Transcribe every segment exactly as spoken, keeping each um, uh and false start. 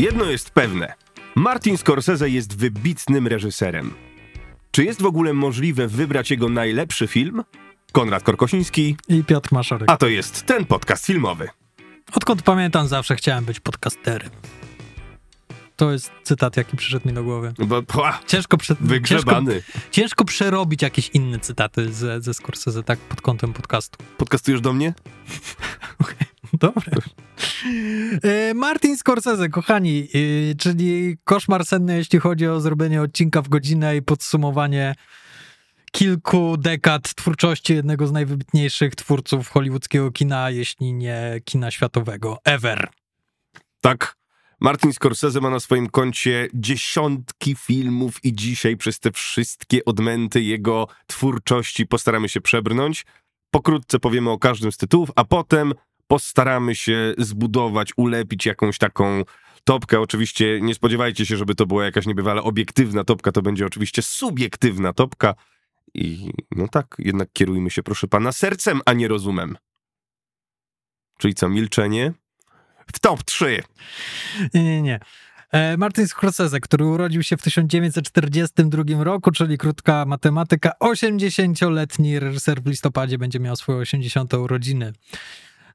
Jedno jest pewne. Martin Scorsese jest wybitnym reżyserem. Czy jest w ogóle możliwe wybrać jego najlepszy film? Konrad Korkosiński i Piotr Maszorek. A to jest ten podcast filmowy. Odkąd pamiętam, zawsze chciałem być podcasterem. To jest cytat, jaki przyszedł mi do głowy. Bo, pła, ciężko, prze, ciężko, ciężko przerobić jakieś inne cytaty ze, ze Scorsese, tak pod kątem podcastu. Podcastujesz do mnie? Okej, okay, dobra. Martin Scorsese, kochani, czyli koszmar senny, jeśli chodzi o zrobienie odcinka w godzinę i podsumowanie kilku dekad twórczości jednego z najwybitniejszych twórców hollywoodzkiego kina, jeśli nie kina światowego, ever. Tak. Martin Scorsese ma na swoim koncie dziesiątki filmów i dzisiaj przez te wszystkie odmęty jego twórczości postaramy się przebrnąć. Pokrótce powiemy o każdym z tytułów, a potem postaramy się zbudować, ulepić jakąś taką topkę. Oczywiście nie spodziewajcie się, żeby to była jakaś niebywale obiektywna topka, to będzie oczywiście subiektywna topka. I no tak, jednak kierujmy się, proszę pana, sercem, a nie rozumem. Czyli co, milczenie? W top trzy. Nie, nie, nie. Martin Scorsese, który urodził się w tysiąc dziewięćset czterdziestym drugim roku, czyli krótka matematyka, osiemdziesięcioletni reżyser w listopadzie będzie miał swoje osiemdziesiąte urodziny.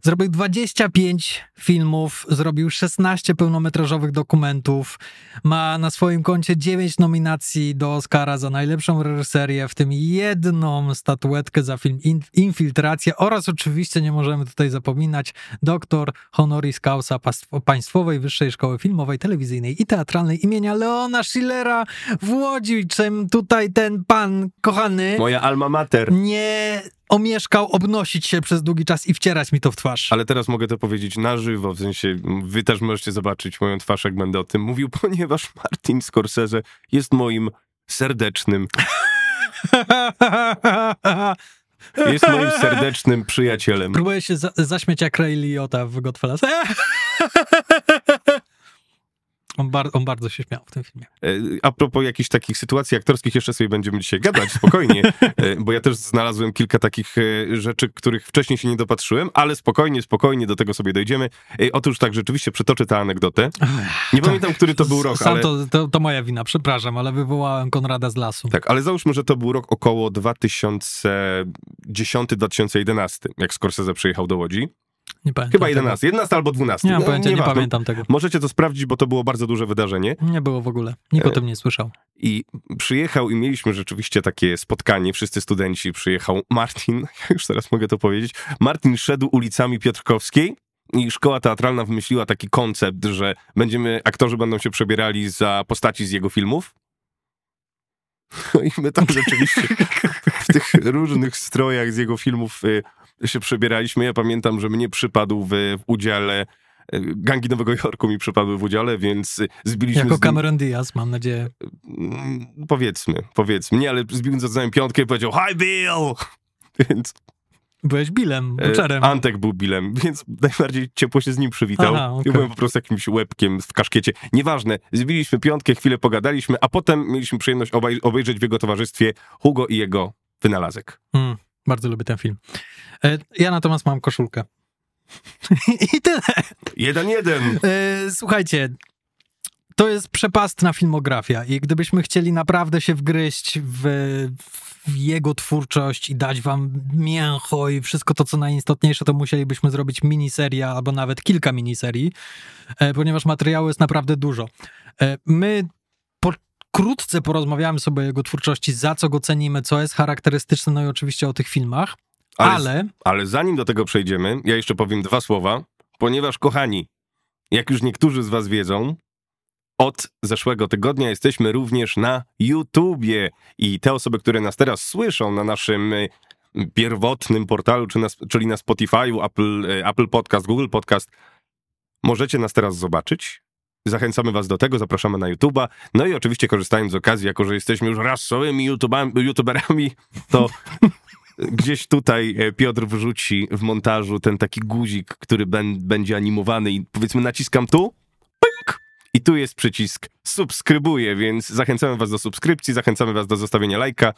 Zrobił dwadzieścia pięć filmów, zrobił szesnaście pełnometrażowych dokumentów, ma na swoim koncie dziewięć nominacji do Oscara za najlepszą reżyserię, w tym jedną statuetkę za film Infiltracja oraz oczywiście nie możemy tutaj zapominać doktor honoris causa Państwowej Wyższej Szkoły Filmowej, Telewizyjnej i Teatralnej imienia Leona Schillera w Łodzi, czym tutaj ten pan kochany... Moja alma mater. Nie... omieszkał obnosić się przez długi czas i wcierać mi to w twarz. Ale teraz mogę to powiedzieć na żywo, w sensie wy też możecie zobaczyć moją twarz, jak będę o tym mówił, ponieważ Martin Scorsese jest moim serdecznym... jest moim serdecznym przyjacielem. Próbuję się za- zaśmiać jak Ray Liotta w Godfellas. On, bar- on bardzo się śmiał w tym filmie. A propos jakichś takich sytuacji aktorskich, jeszcze sobie będziemy dzisiaj gadać, spokojnie, bo ja też znalazłem kilka takich rzeczy, których wcześniej się nie dopatrzyłem, ale spokojnie, spokojnie, do tego sobie dojdziemy. Otóż tak, rzeczywiście przytoczę tę anegdotę. Nie tak. pamiętam, który to był rok, Sam ale... To, to, to moja wina, przepraszam, ale wywołałem Konrada z lasu. Tak, ale załóżmy, że to był rok około dwa tysiące dziesiąty do dwa tysiące jedenastego, jak Scorsese przyjechał do Łodzi. Nie pamiętam. Chyba jedenasty, jedenasty albo dwunasty. Nie mam no, pojęcia, nie, nie pamiętam tego. Możecie to sprawdzić, bo to było bardzo duże wydarzenie. Nie było w ogóle, nikt e... o tym nie słyszał. I przyjechał i mieliśmy rzeczywiście takie spotkanie, wszyscy studenci, przyjechał Martin, ja już teraz mogę to powiedzieć, Martin szedł ulicami Piotrkowskiej i szkoła teatralna wymyśliła taki koncept, że będziemy, aktorzy będą się przebierali za postaci z jego filmów. No i my tam rzeczywiście w tych różnych strojach z jego filmów y, się przebieraliśmy. Ja pamiętam, że mnie przypadł w, w udziale, y, Gangi Nowego Jorku mi przypadły w udziale, więc zbiliśmy... Jako z... Cameron Diaz, mam nadzieję. Mm, powiedzmy, powiedzmy. Nie, ale zbiłem za całą piątkę i powiedział "Hi Bill!" Więc... Byłeś Billem, buczarem. E, Antek był Billem, więc najbardziej ciepło się z nim przywitał. Aha, okay. Ja byłem po prostu jakimś łebkiem w kaszkiecie. Nieważne, zbiliśmy piątkę, chwilę pogadaliśmy, a potem mieliśmy przyjemność obaj- obejrzeć w jego towarzystwie Hugo i jego wynalazek. Mm, bardzo lubię ten film. E, ja natomiast mam koszulkę. I tyle. Jeden, jeden. E, słuchajcie... To jest przepastna filmografia i gdybyśmy chcieli naprawdę się wgryźć w, w jego twórczość i dać wam mięcho i wszystko to, co najistotniejsze, to musielibyśmy zrobić miniseria albo nawet kilka miniserii, ponieważ materiału jest naprawdę dużo. My pokrótce porozmawiamy sobie o jego twórczości, za co go cenimy, co jest charakterystyczne, no i oczywiście o tych filmach, ale... Ale, ale zanim do tego przejdziemy, ja jeszcze powiem dwa słowa, ponieważ kochani, jak już niektórzy z was wiedzą, od zeszłego tygodnia jesteśmy również na YouTubie i te osoby, które nas teraz słyszą na naszym pierwotnym portalu, czy na, czyli na Spotify'u, Apple, Apple Podcast, Google Podcast, możecie nas teraz zobaczyć. Zachęcamy was do tego, zapraszamy na YouTube'a. No i oczywiście korzystając z okazji, jako że jesteśmy już rasowymi YouTuberami, to... Gdzieś tutaj Piotr wrzuci w montażu ten taki guzik, który ben, będzie animowany i powiedzmy naciskam tu... I tu jest przycisk subskrybuję, więc zachęcamy was do subskrypcji, zachęcamy was do zostawienia lajka.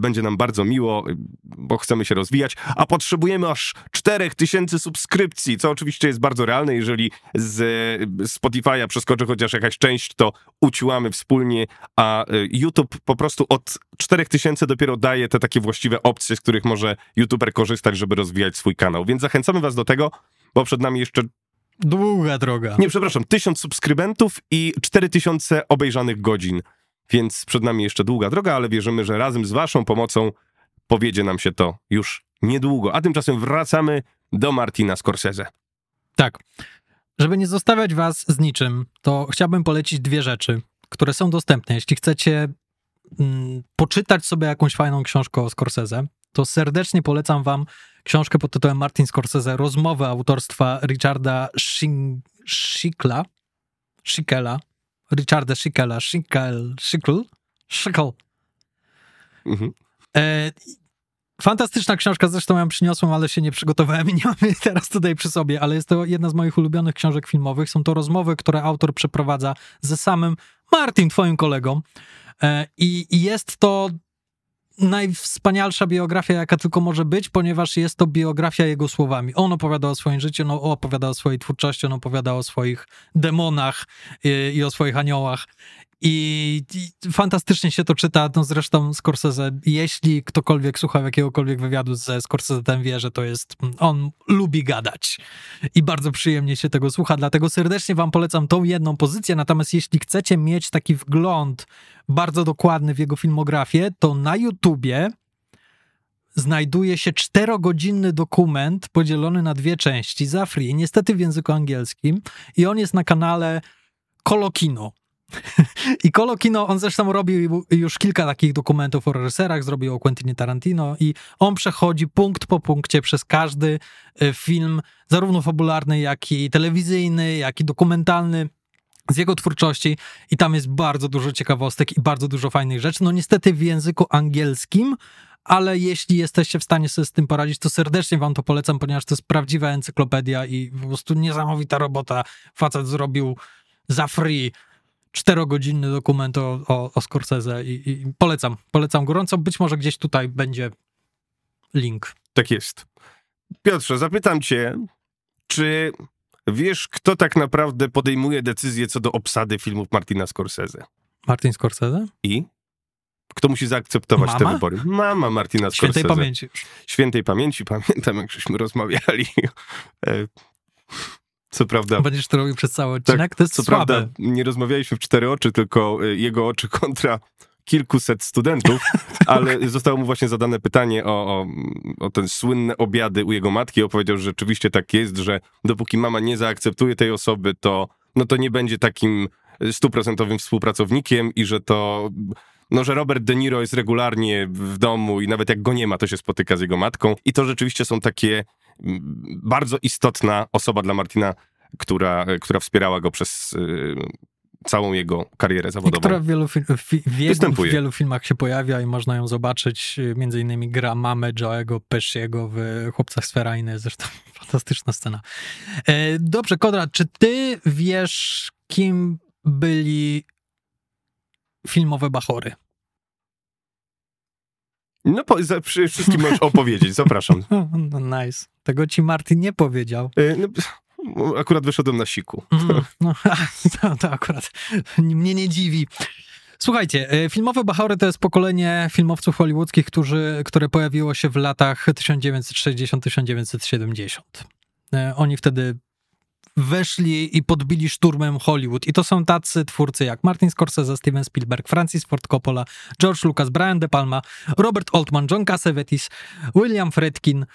Będzie nam bardzo miło, bo chcemy się rozwijać, a potrzebujemy aż cztery tysiące subskrypcji, co oczywiście jest bardzo realne. Jeżeli z Spotify'a przeskoczy chociaż jakaś część, to uciłamy wspólnie, a YouTube po prostu od cztery tysięcy dopiero daje te takie właściwe opcje, z których może YouTuber korzystać, żeby rozwijać swój kanał. Więc zachęcamy was do tego, bo przed nami jeszcze długa droga. Nie, przepraszam, tysiąc subskrybentów i cztery tysiące obejrzanych godzin. Więc przed nami jeszcze długa droga, ale wierzymy, że razem z waszą pomocą powiedzie nam się to już niedługo. A tymczasem wracamy do Martina Scorsese. Tak. Żeby nie zostawiać was z niczym, to chciałbym polecić dwie rzeczy, które są dostępne. Jeśli chcecie mm, poczytać sobie jakąś fajną książkę o Scorsese, to serdecznie polecam wam książkę pod tytułem Martin Scorsese, rozmowy autorstwa Richarda Shin- Schickla, Schickela, Richarda Schickela, Schickel, Schickel, Schickel. Mhm. E, fantastyczna książka, zresztą ją przyniosłem, ale się nie przygotowałem i nie mam jej teraz tutaj przy sobie, ale jest to jedna z moich ulubionych książek filmowych. Są to rozmowy, które autor przeprowadza ze samym Martin, twoim kolegą. E, i, I jest to najwspanialsza biografia, jaka tylko może być, ponieważ jest to biografia jego słowami. On opowiada o swoim życiu, on opowiada o swojej twórczości, on opowiada o swoich demonach i, i o swoich aniołach. I, I fantastycznie się to czyta. No zresztą Scorsese, jeśli ktokolwiek słuchał jakiegokolwiek wywiadu ze Scorsese, ten wie, że to jest, on lubi gadać i bardzo przyjemnie się tego słucha, dlatego serdecznie wam polecam tą jedną pozycję. Natomiast jeśli chcecie mieć taki wgląd bardzo dokładny w jego filmografię, to na YouTubie znajduje się czterogodzinny dokument podzielony na dwie części za free, niestety w języku angielskim, i on jest na kanale Kolokino. I Kolo Kino, on zresztą robił już kilka takich dokumentów o reżyserach, zrobił o Quentinie Tarantino i on przechodzi punkt po punkcie przez każdy film, zarówno fabularny, jak i telewizyjny, jak i dokumentalny z jego twórczości, i tam jest bardzo dużo ciekawostek i bardzo dużo fajnych rzeczy. No niestety w języku angielskim, ale jeśli jesteście w stanie sobie z tym poradzić, to serdecznie wam to polecam, ponieważ to jest prawdziwa encyklopedia i po prostu niesamowita robota. Facet zrobił za free czterogodzinny dokument o, o, o Scorsese i, i polecam, polecam gorąco. Być może gdzieś tutaj będzie link. Tak jest. Piotrze, zapytam cię, czy wiesz, kto tak naprawdę podejmuje decyzję co do obsady filmów Martina Scorsese? Martin Scorsese? I? Kto musi zaakceptować Mama? te wybory? Mama Martina Scorsese. Świętej pamięci już. Świętej pamięci, pamiętam jak żeśmy rozmawiali. Co prawda... Będziesz to robił przez cały odcinek, tak, to jest co słabe. Prawda nie rozmawialiśmy w cztery oczy, tylko jego oczy kontra kilkuset studentów, ale zostało mu właśnie zadane pytanie o, o, o te słynne obiady u jego matki. Opowiedział, że rzeczywiście tak jest, że dopóki mama nie zaakceptuje tej osoby, to, no to nie będzie takim stuprocentowym współpracownikiem i że to... No, że Robert De Niro jest regularnie w domu i nawet jak go nie ma, to się spotyka z jego matką. I to rzeczywiście są takie... bardzo istotna osoba dla Martina, która, która wspierała go przez yy, całą jego karierę zawodową. I która w wielu, fi- fi- w wielu filmach się pojawia i można ją zobaczyć. Między innymi gra mamę Joe'ego Pesciego w Chłopcach z Ferrainy. Zresztą fantastyczna scena. E, dobrze, Konrad, czy ty wiesz, kim byli filmowe bachory? No, po, za, przy wszystkim możesz opowiedzieć, zapraszam. No, nice. Tego ci Martin nie powiedział. E, no, akurat wyszedłem na siku. Mm, no, to, to akurat mnie nie dziwi. Słuchajcie, filmowe bachory to jest pokolenie filmowców hollywoodzkich, którzy, które pojawiło się w latach tysiąc dziewięćset sześćdziesiąt do tysiąc dziewięćset siedemdziesiąt. Oni wtedy weszli i podbili szturmem Hollywood. I to są tacy twórcy jak Martin Scorsese, Steven Spielberg, Francis Ford Coppola, George Lucas, Brian De Palma, Robert Altman, John Cassavetes, William Friedkin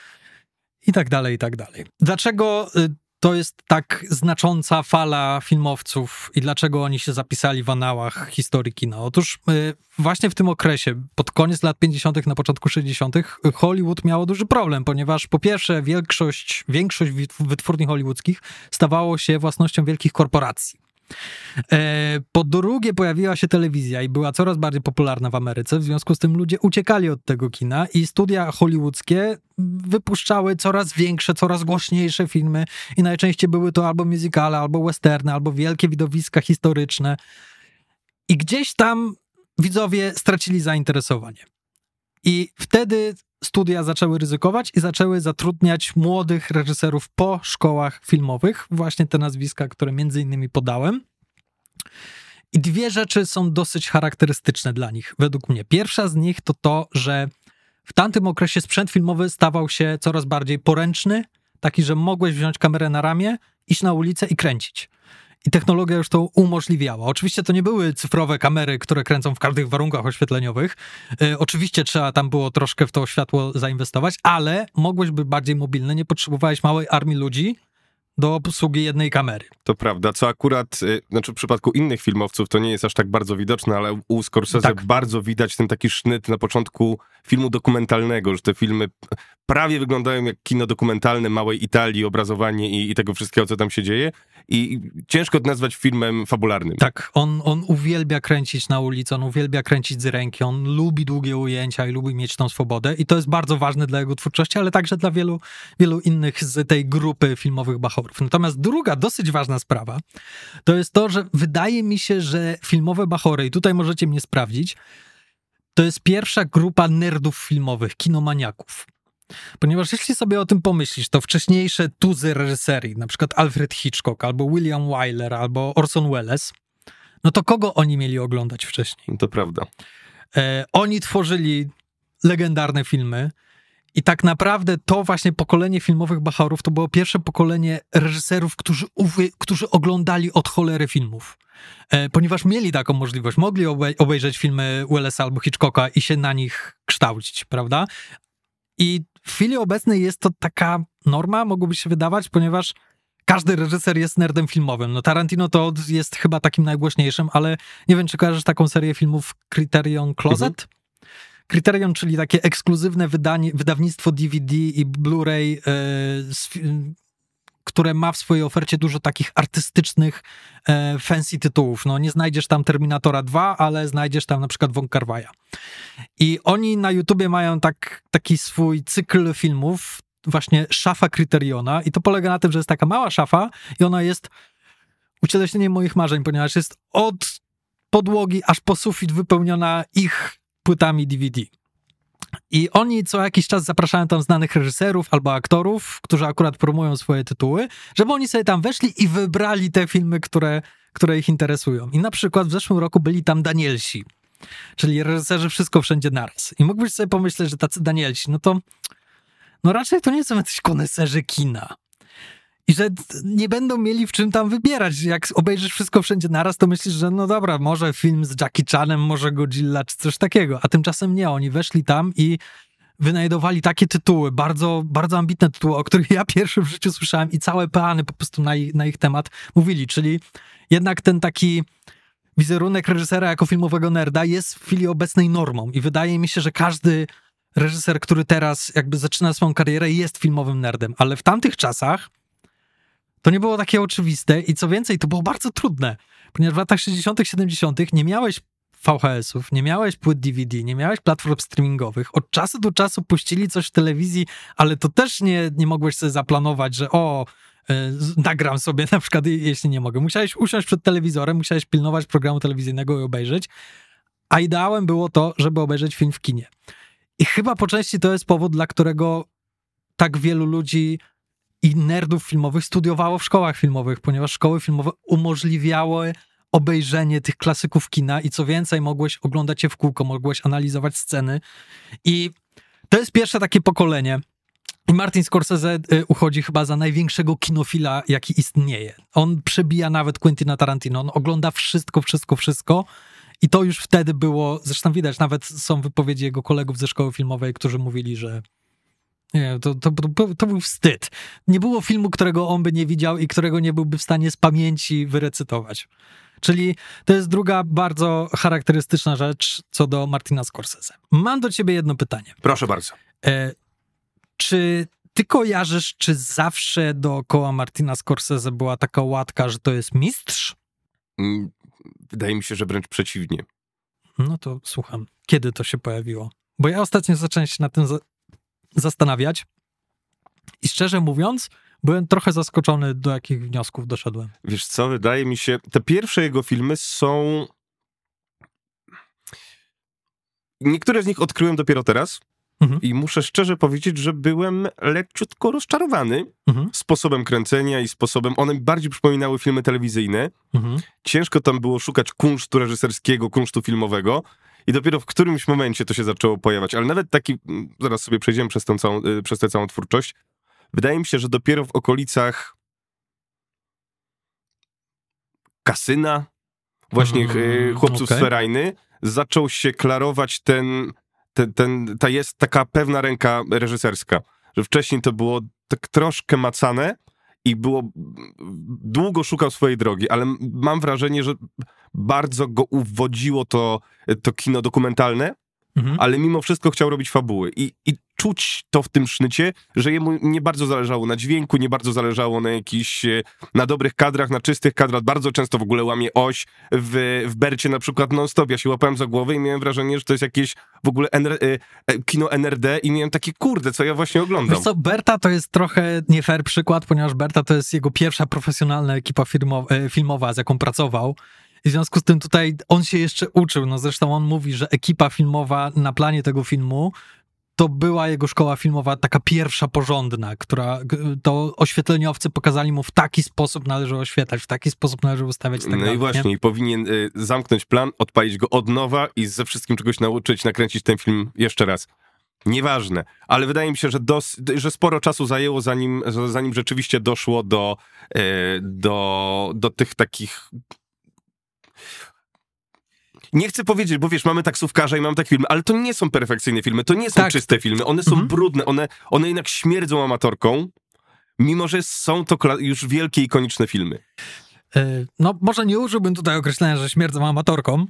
i tak dalej, i tak dalej. Dlaczego to jest tak znacząca fala filmowców i dlaczego oni się zapisali w annałach historii kina? Otóż właśnie w tym okresie, pod koniec lat pięćdziesiątych, na początku sześćdziesiątych, Hollywood miało duży problem, ponieważ po pierwsze większość, większość wytwórni hollywoodzkich stawało się własnością wielkich korporacji. Po drugie, pojawiła się telewizja i była coraz bardziej popularna w Ameryce, w związku z tym ludzie uciekali od tego kina i studia hollywoodzkie wypuszczały coraz większe, coraz głośniejsze filmy i najczęściej były to albo musicale, albo westerny, albo wielkie widowiska historyczne. I gdzieś tam widzowie stracili zainteresowanie. I wtedy studia zaczęły ryzykować i zaczęły zatrudniać młodych reżyserów po szkołach filmowych. Właśnie te nazwiska, które między innymi podałem. I dwie rzeczy są dosyć charakterystyczne dla nich, według mnie. Pierwsza z nich to to, że w tamtym okresie sprzęt filmowy stawał się coraz bardziej poręczny, taki, że mogłeś wziąć kamerę na ramię, iść na ulicę i kręcić. I technologia już to umożliwiała. Oczywiście to nie były cyfrowe kamery, które kręcą w każdych warunkach oświetleniowych. Yy, oczywiście trzeba tam było troszkę w to światło zainwestować, ale mogłeś być bardziej mobilny, nie potrzebowałeś małej armii ludzi do obsługi jednej kamery. To prawda, co akurat, yy, znaczy w przypadku innych filmowców to nie jest aż tak bardzo widoczne, ale u Scorsese tak. bardzo widać ten taki sznyt na początku filmu dokumentalnego, że te filmy prawie wyglądają jak kino dokumentalne małej Italii, obrazowanie i, i tego wszystkiego, co tam się dzieje. I ciężko to nazwać filmem fabularnym. Tak, on, on uwielbia kręcić na ulicy, on uwielbia kręcić z ręki, on lubi długie ujęcia i lubi mieć tą swobodę i to jest bardzo ważne dla jego twórczości, ale także dla wielu, wielu innych z tej grupy filmowych bachorów. Natomiast druga dosyć ważna sprawa to jest to, że wydaje mi się, że filmowe bachory, i tutaj możecie mnie sprawdzić, to jest pierwsza grupa nerdów filmowych, kinomaniaków. Ponieważ jeśli sobie o tym pomyślisz, to wcześniejsze tuzy reżyserii, na przykład Alfred Hitchcock, albo William Wyler, albo Orson Welles, no to kogo oni mieli oglądać wcześniej? To prawda. E, oni tworzyli legendarne filmy i tak naprawdę to właśnie pokolenie filmowych bachorów to było pierwsze pokolenie reżyserów, którzy, uwy, którzy oglądali od cholery filmów. Ponieważ mieli taką możliwość, mogli obej- obejrzeć filmy Wellesa albo Hitchcocka i się na nich kształcić, prawda? I w chwili obecnej jest to taka norma, mogłoby się wydawać, ponieważ każdy reżyser jest nerdem filmowym. No Tarantino to jest chyba takim najgłośniejszym, ale nie wiem, czy kojarzysz taką serię filmów Criterion Closet? Mhm. Criterion, czyli takie ekskluzywne wydanie, wydawnictwo D V D i Blu-ray, yy, z, które ma w swojej ofercie dużo takich artystycznych e, fancy tytułów. No nie znajdziesz tam Terminatora dwa, ale znajdziesz tam na przykład Von Carvaja. I oni na YouTubie mają tak, taki swój cykl filmów, właśnie szafa Criteriona i to polega na tym, że jest taka mała szafa i ona jest ucieleśnieniem moich marzeń, ponieważ jest od podłogi aż po sufit wypełniona ich płytami D V D. I oni co jakiś czas zapraszają tam znanych reżyserów albo aktorów, którzy akurat promują swoje tytuły, żeby oni sobie tam weszli i wybrali te filmy, które, które ich interesują. I na przykład w zeszłym roku byli tam Danielsi, czyli reżyserzy Wszystko Wszędzie Naraz. I mógłbyś sobie pomyśleć, że tacy Danielsi, no to no raczej to nie są jacyś koneserzy kina. I że nie będą mieli w czym tam wybierać. Jak obejrzysz Wszystko Wszędzie Naraz, to myślisz, że no dobra, może film z Jackie Chanem, może Godzilla, czy coś takiego. A tymczasem nie, oni weszli tam i wynajdowali takie tytuły, bardzo, bardzo ambitne tytuły, o których ja pierwszy w życiu słyszałem i całe peany po prostu na ich, na ich temat mówili. Czyli jednak ten taki wizerunek reżysera jako filmowego nerda jest w chwili obecnej normą i wydaje mi się, że każdy reżyser, który teraz jakby zaczyna swoją karierę, jest filmowym nerdem, ale w tamtych czasach to nie było takie oczywiste i co więcej, to było bardzo trudne, ponieważ w latach sześćdziesiątych, siedemdziesiątych nie miałeś V H S-ów, nie miałeś płyt D V D, nie miałeś platform streamingowych. Od czasu do czasu puścili coś w telewizji, ale to też nie, nie mogłeś sobie zaplanować, że o, yy, nagram sobie na przykład, jeśli nie mogę. Musiałeś usiąść przed telewizorem, musiałeś pilnować programu telewizyjnego i obejrzeć, a ideałem było to, żeby obejrzeć film w kinie. I chyba po części to jest powód, dla którego tak wielu ludzi i nerdów filmowych studiowało w szkołach filmowych, ponieważ szkoły filmowe umożliwiały obejrzenie tych klasyków kina i co więcej, mogłeś oglądać je w kółko, mogłeś analizować sceny i to jest pierwsze takie pokolenie. I Martin Scorsese uchodzi chyba za największego kinofila, jaki istnieje. On przebija nawet Quentina Tarantino, on ogląda wszystko, wszystko, wszystko i to już wtedy było, zresztą widać, nawet są wypowiedzi jego kolegów ze szkoły filmowej, którzy mówili, że nie, to, to, to był wstyd. Nie było filmu, którego on by nie widział i którego nie byłby w stanie z pamięci wyrecytować. Czyli to jest druga bardzo charakterystyczna rzecz co do Martina Scorsese. Mam do ciebie jedno pytanie. Proszę bardzo. E, czy ty kojarzysz, czy zawsze dookoła Martina Scorsese była taka łatka, że to jest mistrz? Wydaje mi się, że wręcz przeciwnie. No to słucham. Kiedy to się pojawiło? Bo ja ostatnio zacząłem się nad tym za- zastanawiać i szczerze mówiąc, byłem trochę zaskoczony, do jakich wniosków doszedłem. Wiesz co, wydaje mi się, te pierwsze jego filmy są... Niektóre z nich odkryłem dopiero teraz. Mhm. I muszę szczerze powiedzieć, że byłem leciutko rozczarowany mhm. sposobem kręcenia i sposobem... One bardziej przypominały filmy telewizyjne. Mhm. Ciężko tam było szukać kunsztu reżyserskiego, kunsztu filmowego. I dopiero w którymś momencie to się zaczęło pojawiać. Ale nawet taki... Zaraz sobie przejdziemy przez tę całą, przez tę całą twórczość. Wydaje mi się, że dopiero w okolicach Kasyna, właśnie mhm. Chłopców okay. z Ferajny, zaczął się klarować ten... Ten, ten, ta jest taka pewna ręka reżyserska, że wcześniej to było tak troszkę macane i było, długo szukał swojej drogi, ale mam wrażenie, że bardzo go uwodziło to, to kino dokumentalne, mhm. ale mimo wszystko chciał robić fabuły i, i czuć to w tym sznycie, że jemu nie bardzo zależało na dźwięku, nie bardzo zależało na jakichś, na dobrych kadrach, na czystych kadrach, bardzo często w ogóle łamie oś w, w Bercie na przykład non-stop, ja się łapałem za głowę i miałem wrażenie, że to jest jakieś w ogóle N R, kino N R D i miałem takie, kurde, co ja właśnie oglądam. Wiesz co, Berta to jest trochę nie fair przykład, ponieważ Berta to jest jego pierwsza profesjonalna ekipa firmowa, filmowa, z jaką pracował. I w związku z tym tutaj on się jeszcze uczył, no zresztą on mówi, że ekipa filmowa na planie tego filmu to była jego szkoła filmowa, taka pierwsza porządna, która to oświetleniowcy pokazali mu, w taki sposób należy oświetlać, w taki sposób należy ustawiać. Tak no dalej, i właśnie, nie? I powinien y, zamknąć plan, odpalić go od nowa i ze wszystkim czegoś nauczyć, nakręcić ten film jeszcze raz. Nieważne, ale wydaje mi się, że, dos- że sporo czasu zajęło, zanim, zanim rzeczywiście doszło do, y, do, do tych takich... Nie chcę powiedzieć, bo wiesz, mamy taksówkarza i mamy tak filmy, ale to nie są perfekcyjne filmy, to nie są tak. czyste filmy, one są mhm. brudne, one, one jednak śmierdzą amatorką, mimo że są to już wielkie, ikoniczne filmy. No, może nie użyłbym tutaj określenia, że śmierdzą amatorką,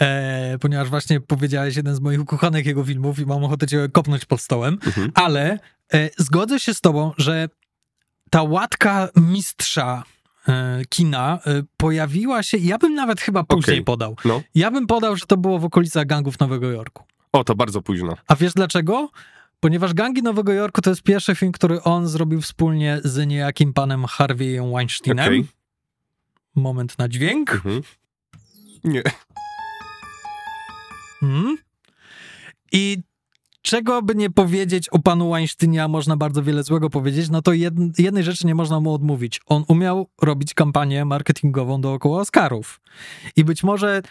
e, ponieważ właśnie powiedziałeś jeden z moich ukochanych jego filmów i mam ochotę cię kopnąć pod stołem, mhm. ale e, zgodzę się z tobą, że ta łatka mistrza kina pojawiła się, ja bym nawet chyba później okay. podał. No. Ja bym podał, że to było w okolicach Gangów Nowego Jorku. O, to bardzo późno. A wiesz dlaczego? Ponieważ Gangi Nowego Jorku to jest pierwszy film, który on zrobił wspólnie z niejakim panem Harveyem Weinsteinem. Okay. Moment na dźwięk. Mhm. Nie. Hmm? I czego by nie powiedzieć o panu Weinsteinie, można bardzo wiele złego powiedzieć, no to jed- jednej rzeczy nie można mu odmówić. On umiał robić kampanię marketingową dookoła Oscarów. I być może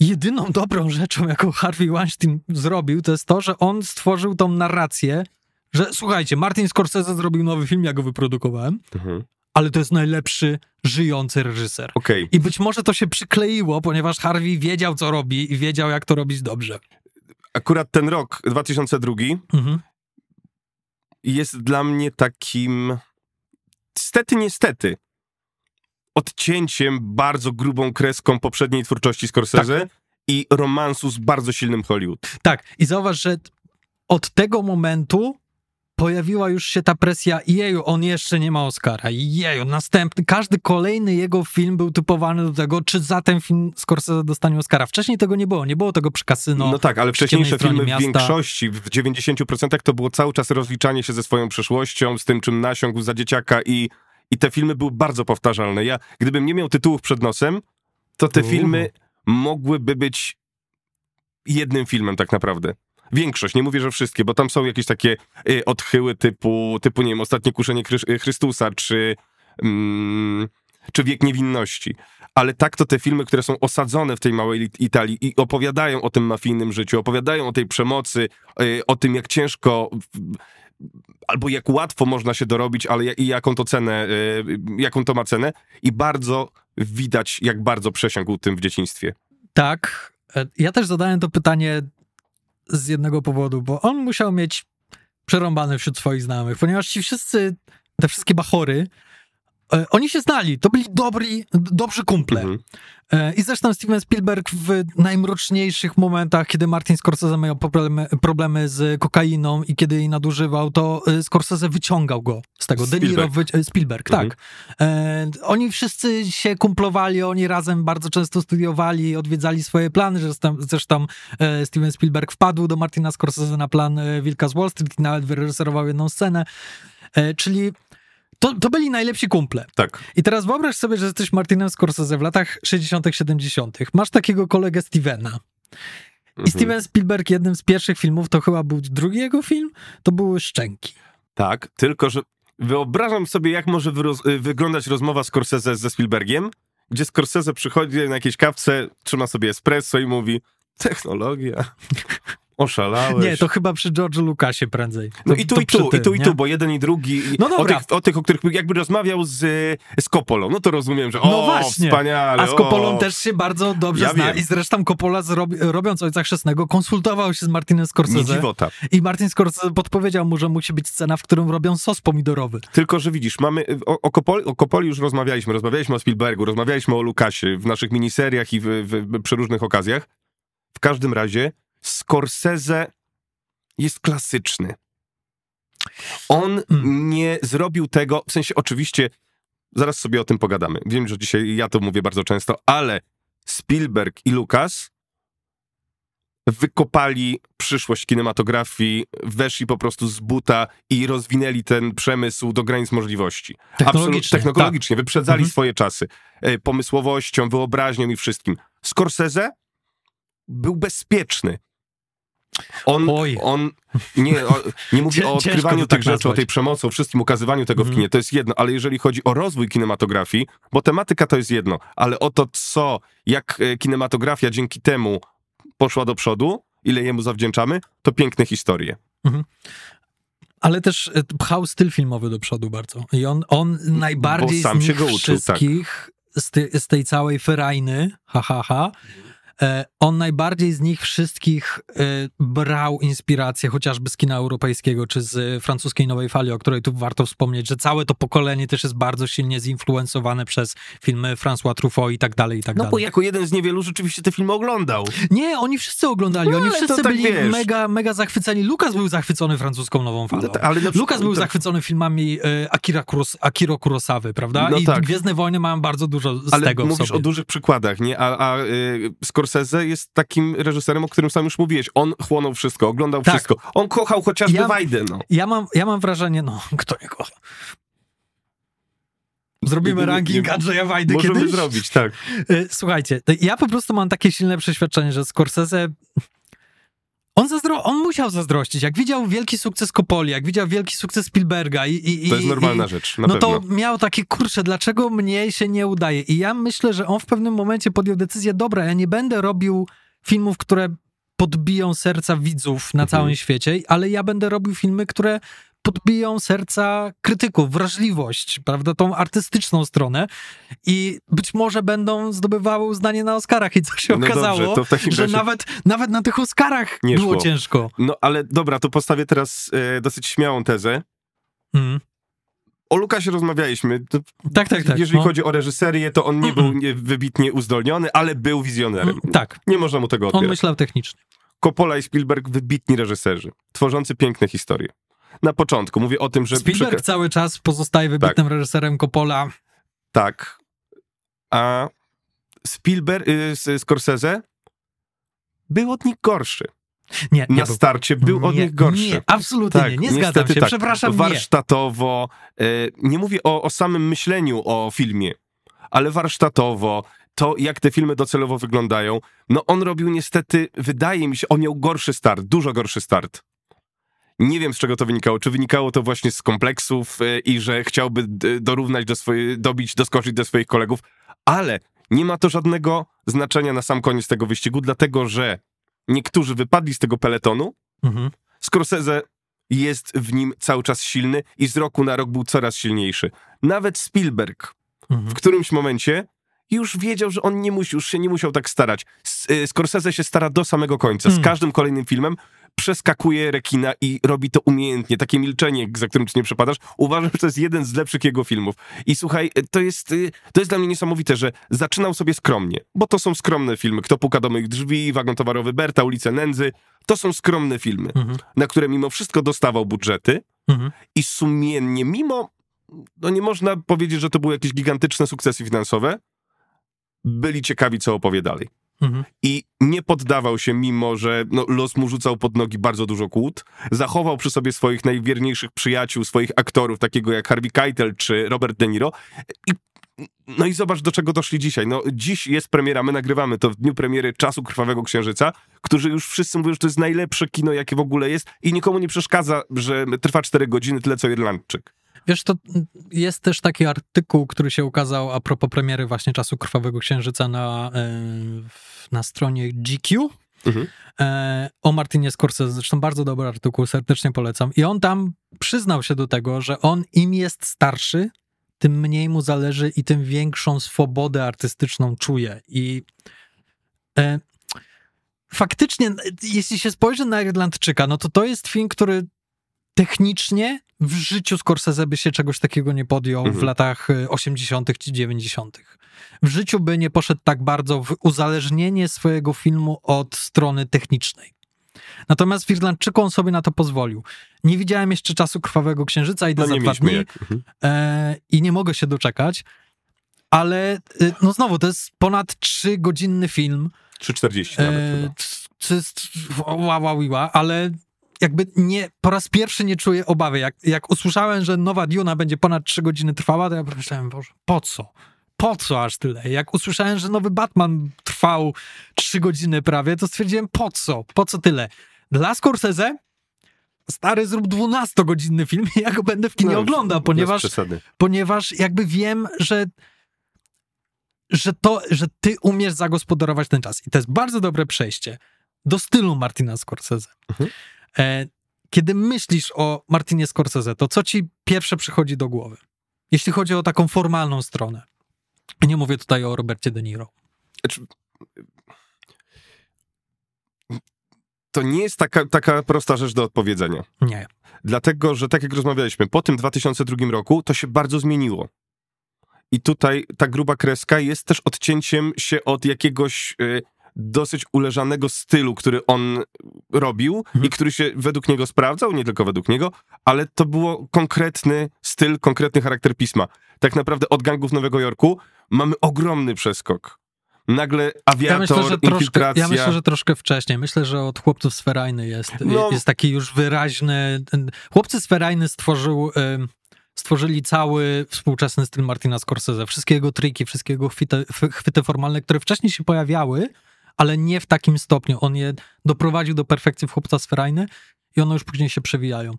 jedyną dobrą rzeczą, jaką Harvey Weinstein zrobił, to jest to, że on stworzył tą narrację, że słuchajcie, Martin Scorsese zrobił nowy film, ja go wyprodukowałem, mhm. ale to jest najlepszy żyjący reżyser. Okay. I być może to się przykleiło, ponieważ Harvey wiedział, co robi i wiedział, jak to robić dobrze. Akurat ten rok, dwa tysiące drugi, mhm. jest dla mnie takim, stety, niestety, odcięciem, bardzo grubą kreską poprzedniej twórczości Scorsese tak. i romansu z bardzo silnym Hollywood. Tak, i zauważ, że od tego momentu pojawiła już się ta presja, jeju, on jeszcze nie ma Oscara, jeju, następny, każdy kolejny jego film był typowany do tego, czy za ten film Scorsese dostanie Oscara. Wcześniej tego nie było, nie było tego przy Kasyno. No tak, ale wcześniejsze filmy miasta. W większości, w dziewięćdziesiąt procent to było cały czas rozliczanie się ze swoją przeszłością, z tym, czym nasiągł za dzieciaka i, i te filmy były bardzo powtarzalne. Ja, gdybym nie miał tytułów przed nosem, to te U. filmy mogłyby być jednym filmem tak naprawdę. Większość, nie mówię, że wszystkie, bo tam są jakieś takie y, odchyły typu, typu, nie wiem, Ostatnie kuszenie Chry- Chrystusa, czy, mm, czy Wiek niewinności. Ale tak to te filmy, które są osadzone w tej małej Italii i opowiadają o tym mafijnym życiu, opowiadają o tej przemocy, y, o tym, jak ciężko albo jak łatwo można się dorobić, ale i jaką to cenę, y, jaką to ma cenę. I bardzo widać, jak bardzo przesiągł tym w dzieciństwie. Tak. Ja też zadałem to pytanie z jednego powodu, bo on musiał mieć przerąbane wśród swoich znajomych, ponieważ ci wszyscy, te wszystkie bachory, Oni się znali, to byli dobri, dobrzy kumple. Mhm. I zresztą Steven Spielberg w najmroczniejszych momentach, kiedy Martin Scorsese miał problemy, problemy z kokainą i kiedy jej nadużywał, to Scorsese wyciągał go z tego. Spielberg. De Niro wyci- Spielberg, mhm. tak. E, oni wszyscy się kumplowali, oni razem bardzo często studiowali, odwiedzali swoje plany. Zresztą, zresztą Steven Spielberg wpadł do Martina Scorsese na plan Wilka z Wall Street i nawet wyreżyserował jedną scenę. E, czyli To, to byli najlepsi kumple. Tak. I teraz wyobraź sobie, że jesteś Martinem Scorsese w latach sześćdziesiątych, siedemdziesiątych. Masz takiego kolegę Stevena. Mhm. I Steven Spielberg, jednym z pierwszych filmów, to chyba był drugi jego film, to były Szczęki. Tak, tylko że wyobrażam sobie, jak może wyroz- wyglądać rozmowa Scorsese ze Spielbergiem, gdzie Scorsese przychodzi na jakiejś kawce, trzyma sobie espresso i mówi: technologia... Oszalałeś. Nie, to chyba przy George'u Lucasie prędzej. No to, i tu, i tu, tym, i tu, i tu, bo jeden i drugi. No dobra. O tych, o tych, o których jakby rozmawiał z, z Coppolą, no to rozumiem, że o, no właśnie. Wspaniale. A z Coppolą też się bardzo dobrze ja zna. Wiem. I zresztą Coppola, zrobi, robiąc Ojca Chrzestnego, konsultował się z Martinem Scorsese. I Martin Scorsese podpowiedział mu, że musi być scena, w którą robią sos pomidorowy. Tylko że widzisz, mamy o, o, Coppoli, o Coppoli już rozmawialiśmy. Rozmawialiśmy o Spielbergu, rozmawialiśmy o Lucasie w naszych miniseriach i w, w, przy różnych okazjach. W każdym razie Scorsese jest klasyczny. On mm. nie zrobił tego, w sensie oczywiście, zaraz sobie o tym pogadamy. Wiem, że dzisiaj ja to mówię bardzo często, ale Spielberg i Lucas wykopali przyszłość kinematografii, weszli po prostu z buta i rozwinęli ten przemysł do granic możliwości. Technologicznie. Absolut, technologicznie tak. Wyprzedzali mhm. swoje czasy. Pomysłowością, wyobraźnią i wszystkim. Scorsese był bezpieczny. On, Oj. on nie, o, nie mówi o odkrywaniu tych rzeczy, o tej przemocy, o wszystkim ukazywaniu tego mm. w kinie, to jest jedno, ale jeżeli chodzi o rozwój kinematografii, bo tematyka to jest jedno, ale o to, co, jak kinematografia dzięki temu poszła do przodu, ile jemu zawdzięczamy, to piękne historie. Mhm. Ale też pchał styl filmowy do przodu bardzo. I on, on najbardziej sam z nich się go uczył, wszystkich, tak. z, ty, z tej całej ferajny, ha, ha, ha, on najbardziej z nich wszystkich brał inspirację chociażby z kina europejskiego, czy z francuskiej nowej fali, o której tu warto wspomnieć, że całe to pokolenie też jest bardzo silnie zinfluencowane przez filmy François Truffaut i tak dalej, i tak dalej. No bo jako jeden z niewielu rzeczywiście te filmy oglądał. Nie, oni wszyscy oglądali, no, oni wszyscy tak byli wiesz. mega, mega zachwyceni. Lucas był zachwycony francuską nową falą. No, ale na przykład, Lucas był tak. zachwycony filmami Akira Kuros- Akiro Kurosawy, prawda? No, I tak. Gwiezdne Wojny mają bardzo dużo z ale tego w sobie. Ale mówisz o dużych przykładach, nie? A, a yy, skoro Scorsese jest takim reżyserem, o którym sam już mówiłeś. On chłonął wszystko, oglądał tak. wszystko. On kochał chociażby ja, Wajdę. No. Ja, mam, ja mam wrażenie, no, kto nie kocha. Zrobimy ranking Andrzeja Wajdy kiedyś? Możemy zrobić, tak. Słuchajcie, ja po prostu mam takie silne przeświadczenie, że Scorsese... On, zazdro- on musiał zazdrościć. Jak widział wielki sukces Coppoli, jak widział wielki sukces Spielberga i... i to jest normalna i, rzecz, na No pewno. To miał takie, kurczę, dlaczego mnie się nie udaje? I ja myślę, że on w pewnym momencie podjął decyzję, dobra, ja nie będę robił filmów, które podbiją serca widzów na mhm. całym świecie, ale ja będę robił filmy, które podbiją serca krytyków, wrażliwość, prawda, tą artystyczną stronę i być może będą zdobywały uznanie na Oscarach i co się no okazało, dobrze, że razie... nawet, nawet na tych Oscarach nie było szło. Ciężko. No ale dobra, to postawię teraz e, dosyć śmiałą tezę. Mm. O Lucasie rozmawialiśmy. To, tak, tak, tak. Jeżeli no. chodzi o reżyserię, to on nie Mm-mm. był wybitnie uzdolniony, ale był wizjonerem. Mm, tak. Nie można mu tego odbierać. On myślał technicznie. Coppola i Spielberg wybitni reżyserzy, tworzący piękne historie. Na początku mówię o tym, że... Spielberg przyka- cały czas pozostaje wybitnym tak. reżyserem Coppola. Tak. A Spielberg y, Scorsese był od nich gorszy. Nie, Na nie starcie był, był od nie, nich gorszy. Nie, absolutnie tak, nie. Nie zgadzam się. Tak. Przepraszam, warsztatowo. Nie, y, nie mówię o, o samym myśleniu o filmie, ale warsztatowo, to jak te filmy docelowo wyglądają, no on robił niestety, wydaje mi się, on miał gorszy start, dużo gorszy start. Nie wiem, z czego to wynikało. Czy wynikało to właśnie z kompleksów i że chciałby dorównać do swojej, dobić, doskoczyć do swoich kolegów, ale nie ma to żadnego znaczenia na sam koniec tego wyścigu, dlatego że niektórzy wypadli z tego peletonu, mhm. Scorsese jest w nim cały czas silny i z roku na rok był coraz silniejszy. Nawet Spielberg mhm. w którymś momencie już wiedział, że on nie musi, już się nie musiał tak starać. Scorsese się stara do samego końca, z każdym kolejnym filmem przeskakuje rekina i robi to umiejętnie. Takie milczenie, za którym ty nie przepadasz. Uważam, że to jest jeden z lepszych jego filmów. I słuchaj, to jest, to jest dla mnie niesamowite, że zaczynał sobie skromnie, bo to są skromne filmy. Kto puka do moich drzwi, Wagon towarowy Berta, Ulice Nędzy. To są skromne filmy, mhm. na które mimo wszystko dostawał budżety mhm. i sumiennie, mimo, no nie można powiedzieć, że to były jakieś gigantyczne sukcesy finansowe, byli ciekawi, co opowie dalej. Mhm. I nie poddawał się, mimo że no, los mu rzucał pod nogi bardzo dużo kłód. Zachował przy sobie swoich najwierniejszych przyjaciół, swoich aktorów, takiego jak Harvey Keitel czy Robert De Niro. I, no i zobacz, do czego doszli dzisiaj. No, dziś jest premiera, my nagrywamy to w dniu premiery Czasu Krwawego Księżyca, którzy już wszyscy mówią, że to jest najlepsze kino, jakie w ogóle jest i nikomu nie przeszkadza, że trwa cztery godziny, tyle co Irlandczyk. Wiesz, to jest też taki artykuł, który się ukazał a propos premiery właśnie Czasu Krwawego Księżyca na, na stronie G Q mhm. o Martinie Scorsese. Zresztą bardzo dobry artykuł, serdecznie polecam. I on tam przyznał się do tego, że on im jest starszy, tym mniej mu zależy i tym większą swobodę artystyczną czuje. I e, faktycznie, jeśli się spojrzy na Irlandczyka, no to to jest film, który technicznie w życiu Scorsese by się czegoś takiego nie podjął mhm. w latach osiemdziesiątych czy dziewięćdziesiątych. W życiu by nie poszedł tak bardzo w uzależnienie swojego filmu od strony technicznej. Natomiast w Irlandczyku on sobie na to pozwolił. Nie widziałem jeszcze Czasu Krwawego Księżyca, idę no za dwa dni mhm. e, i nie mogę się doczekać, ale e, no znowu, to jest ponad trzygodzinny film. trzy czterdzieści e, nawet chyba. Czy, wow, wow, wow, ale jakby nie, po raz pierwszy nie czuję obawy. Jak, jak usłyszałem, że nowa Duna będzie ponad trzy godziny trwała, to ja pomyślałem, Boże, po co? Po co aż tyle? Jak usłyszałem, że nowy Batman trwał trzy godziny prawie, to stwierdziłem, po co? Po co tyle? Dla Scorsese, stary, zrób dwunastogodzinny film i ja go będę w kinie no, oglądał, ponieważ, ponieważ jakby wiem, że, że, to, że ty umiesz zagospodarować ten czas. I to jest bardzo dobre przejście do stylu Martina Scorsese. Mhm. E, kiedy myślisz o Martinie Scorsese, to co ci pierwsze przychodzi do głowy? Jeśli chodzi o taką formalną stronę. Nie mówię tutaj o Robercie De Niro. To nie jest taka, taka prosta rzecz do odpowiedzenia. Nie. Dlatego, że tak jak rozmawialiśmy, po tym dwa tysiące drugim roku to się bardzo zmieniło. I tutaj ta gruba kreska jest też odcięciem się od jakiegoś y, dosyć uleżanego stylu, który on robił mhm. i który się według niego sprawdzał, nie tylko według niego, ale to było konkretny styl, konkretny charakter pisma. Tak naprawdę od Gangów Nowego Jorku mamy ogromny przeskok. Nagle Awiator, ja myślę, że infiltracja. Troszkę, ja myślę, że troszkę wcześniej. Myślę, że od Chłopców z Ferajny jest, no. jest taki już wyraźny... Chłopcy z Ferajny stworzył, stworzyli cały współczesny styl Martina Scorsese. Wszystkie jego triki, wszystkie jego chwyty, chwyty formalne, które wcześniej się pojawiały, ale nie w takim stopniu. On je doprowadził do perfekcji w Chłopca z Ferajny i one już później się przewijają.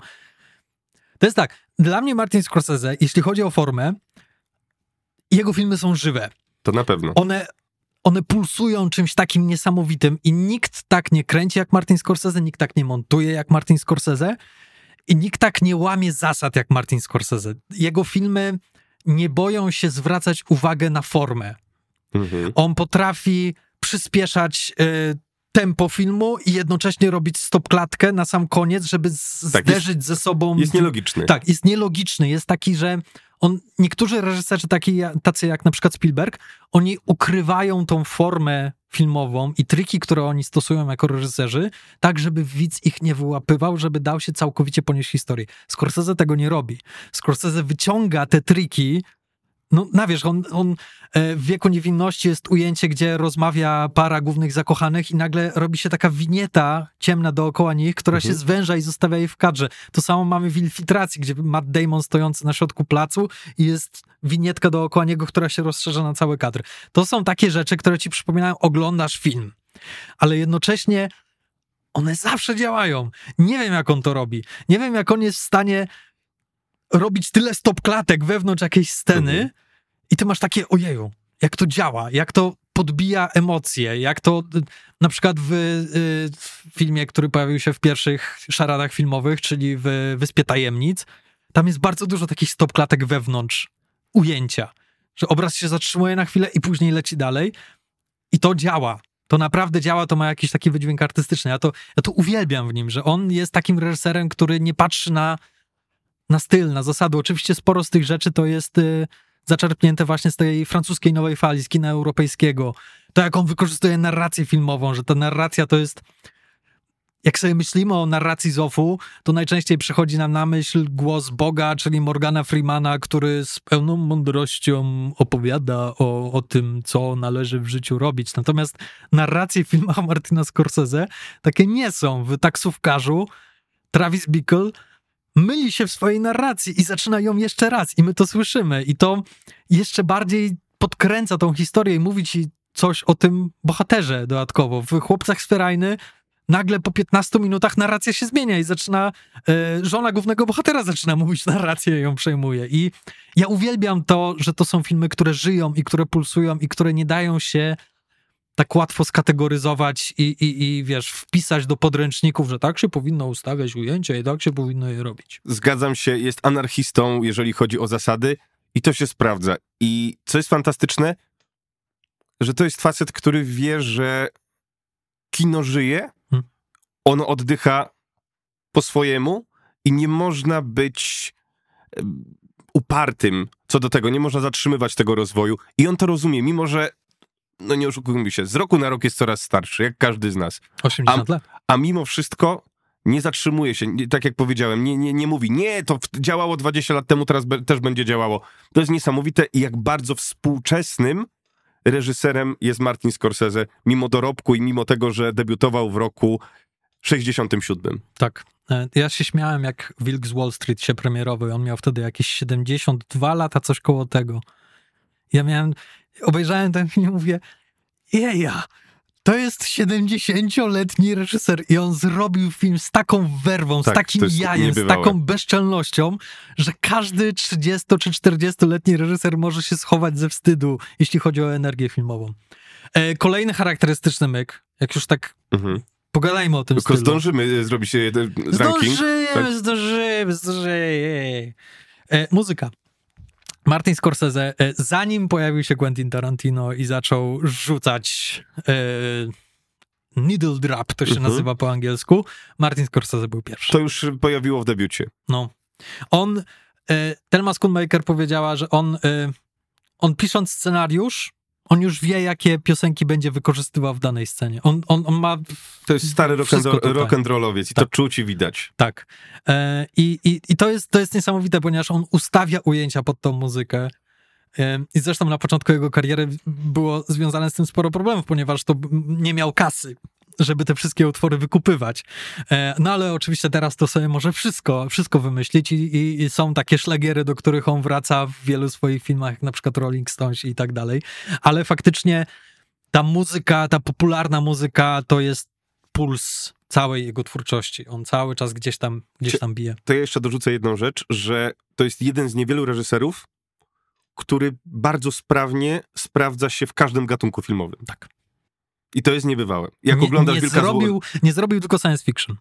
To jest tak, dla mnie Martin Scorsese, jeśli chodzi o formę, jego filmy są żywe. To na pewno. One, one pulsują czymś takim niesamowitym i nikt tak nie kręci jak Martin Scorsese, nikt tak nie montuje jak Martin Scorsese i nikt tak nie łamie zasad jak Martin Scorsese. Jego filmy nie boją się zwracać uwagę na formę. Mhm. On potrafi przyspieszać y, tempo filmu i jednocześnie robić stopklatkę na sam koniec, żeby z- tak, zderzyć jest, ze sobą... Jest nielogiczny. Tak, jest nielogiczny. Jest taki, że on, niektórzy reżyserzy taki, tacy jak na przykład Spielberg, oni ukrywają tą formę filmową i triki, które oni stosują jako reżyserzy, tak, żeby widz ich nie wyłapywał, żeby dał się całkowicie ponieść historii. Scorsese tego nie robi. Scorsese wyciąga te triki. No, na wierzch, on, on w Wieku niewinności jest ujęcie, gdzie rozmawia para głównych zakochanych i nagle robi się taka winieta ciemna dookoła nich, która mhm. się zwęża i zostawia jej w kadrze. To samo mamy w Infiltracji, gdzie Matt Damon stojący na środku placu i jest winietka dookoła niego, która się rozszerza na cały kadr. To są takie rzeczy, które ci przypominają, oglądasz film, ale jednocześnie one zawsze działają. Nie wiem, jak on to robi. Nie wiem, jak on jest w stanie robić tyle stopklatek wewnątrz jakiejś sceny mhm. i ty masz takie, ojeju, jak to działa, jak to podbija emocje, jak to na przykład w, w filmie, który pojawił się w pierwszych szaradach filmowych, czyli w Wyspie Tajemnic, tam jest bardzo dużo takich stopklatek wewnątrz ujęcia, że obraz się zatrzymuje na chwilę i później leci dalej i to działa. to naprawdę działa, to ma jakiś taki wydźwięk artystyczny. Ja to, ja to uwielbiam w nim, że on jest takim reżyserem, który nie patrzy na, na styl, na zasady. Oczywiście sporo z tych rzeczy to jest y, zaczerpnięte właśnie z tej francuskiej nowej fali, z kina europejskiego. To, jak on wykorzystuje narrację filmową, że ta narracja to jest... Jak sobie myślimy o narracji Zofu, to najczęściej przychodzi nam na myśl głos Boga, czyli Morgana Freemana, który z pełną mądrością opowiada o, o tym, co należy w życiu robić. Natomiast narracje w filmach Martina Scorsese takie nie są. W Taksówkarzu Travis Bickle myli się w swojej narracji i zaczyna ją jeszcze raz. I my to słyszymy. I to jeszcze bardziej podkręca tą historię i mówi ci coś o tym bohaterze dodatkowo. W Chłopcach z Ferajny nagle po piętnastu minutach narracja się zmienia i zaczyna, y, żona głównego bohatera zaczyna mówić narrację, ją przejmuje. I ja uwielbiam to, że to są filmy, które żyją i które pulsują i które nie dają się tak łatwo skategoryzować i, i, i wiesz, wpisać do podręczników, że tak się powinno ustawiać ujęcia i tak się powinno je robić. Zgadzam się, jest anarchistą, jeżeli chodzi o zasady i to się sprawdza. I co jest fantastyczne, że to jest facet, który wie, że kino żyje, ono oddycha po swojemu i nie można być upartym co do tego, nie można zatrzymywać tego rozwoju i on to rozumie, mimo że, no nie oszukujmy się, z roku na rok jest coraz starszy, jak każdy z nas. osiemdziesiąt lat. A mimo wszystko nie zatrzymuje się, nie, tak jak powiedziałem, nie, nie, nie mówi, nie, to działało dwadzieścia lat temu, teraz be, też będzie działało. To jest niesamowite i jak bardzo współczesnym reżyserem jest Martin Scorsese, mimo dorobku i mimo tego, że debiutował w roku sześćdziesiątym siódmym. Tak. Ja się śmiałem, jak Wilk z Wall Street się premierował. On miał wtedy jakieś siedemdziesiąt dwa lata, coś koło tego. Ja miałem... Obejrzałem ten film i mówię, jeja, to jest siedemdziesięcioletni reżyser i on zrobił film z taką werwą, tak, z takim jajem, z taką bezczelnością, że każdy trzydziesto- czy czterdziestoletni reżyser może się schować ze wstydu, jeśli chodzi o energię filmową. E, kolejny charakterystyczny myk, jak już tak... Mhm. Pogadajmy o tym tylko stylu. Zdążymy zrobić jeden z ranking. Zdążymy, tak? zdążymy, zdążymy. E, muzyka. Martin Scorsese, e, zanim pojawił się Quentin Tarantino i zaczął rzucać e, needle drop, to się mhm. nazywa po angielsku, Martin Scorsese był pierwszy. To już pojawiło w debiucie. No. On, e, Thelma Schoonmaker powiedziała, że on, e, on pisząc scenariusz, on już wie, jakie piosenki będzie wykorzystywał w danej scenie. On, on, on ma... To jest stary rock'n'rollowiec i tak. To czuć i widać. Tak. E, I i to, jest, to jest niesamowite, ponieważ on ustawia ujęcia pod tą muzykę. E, I zresztą na początku jego kariery było związane z tym sporo problemów, ponieważ to nie miał kasy, żeby te wszystkie utwory wykupywać. E, no ale oczywiście teraz to sobie może wszystko, wszystko wymyślić i, i, i są takie szlagiery, do których on wraca w wielu swoich filmach, jak na przykład Rolling Stones i tak dalej. Ale faktycznie ta muzyka, ta popularna muzyka to jest puls całej jego twórczości. On cały czas gdzieś tam, gdzieś tam bije. To ja jeszcze dorzucę jedną rzecz, że to jest jeden z niewielu reżyserów, który bardzo sprawnie sprawdza się w każdym gatunku filmowym. Tak. I to jest niebywałe. Jak nie, oglądasz nie Wilka zrobił, zło... nie zrobił tylko science fiction.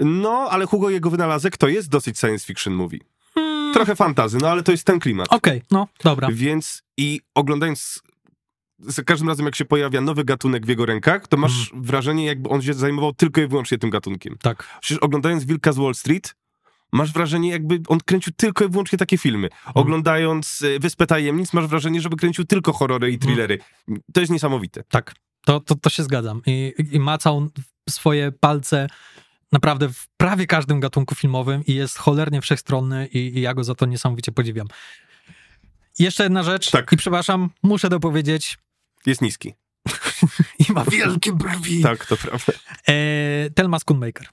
No, ale Hugo, jego wynalazek to jest dosyć science fiction movie. Hmm. Trochę fantasy, no ale to jest ten klimat. Okej, okay, no, dobra. Więc i oglądając, za każdym razem jak się pojawia nowy gatunek w jego rękach, to masz hmm. wrażenie, jakby on się zajmował tylko i wyłącznie tym gatunkiem. Tak. Przecież oglądając Wilka z Wall Street, masz wrażenie, jakby on kręcił tylko i wyłącznie takie filmy. Mm. Oglądając Wyspę Tajemnic, masz wrażenie, żeby kręcił tylko horrory i thrillery. Mm. To jest niesamowite. Tak, to, to, to się zgadzam. I, i macał swoje palce naprawdę w prawie każdym gatunku filmowym i jest cholernie wszechstronny i, i ja go za to niesamowicie podziwiam. Jeszcze jedna rzecz tak. I przepraszam, muszę dopowiedzieć. Jest niski. I ma wielkie brwi. Tak, to prawda. E, Thelma Schoonmaker,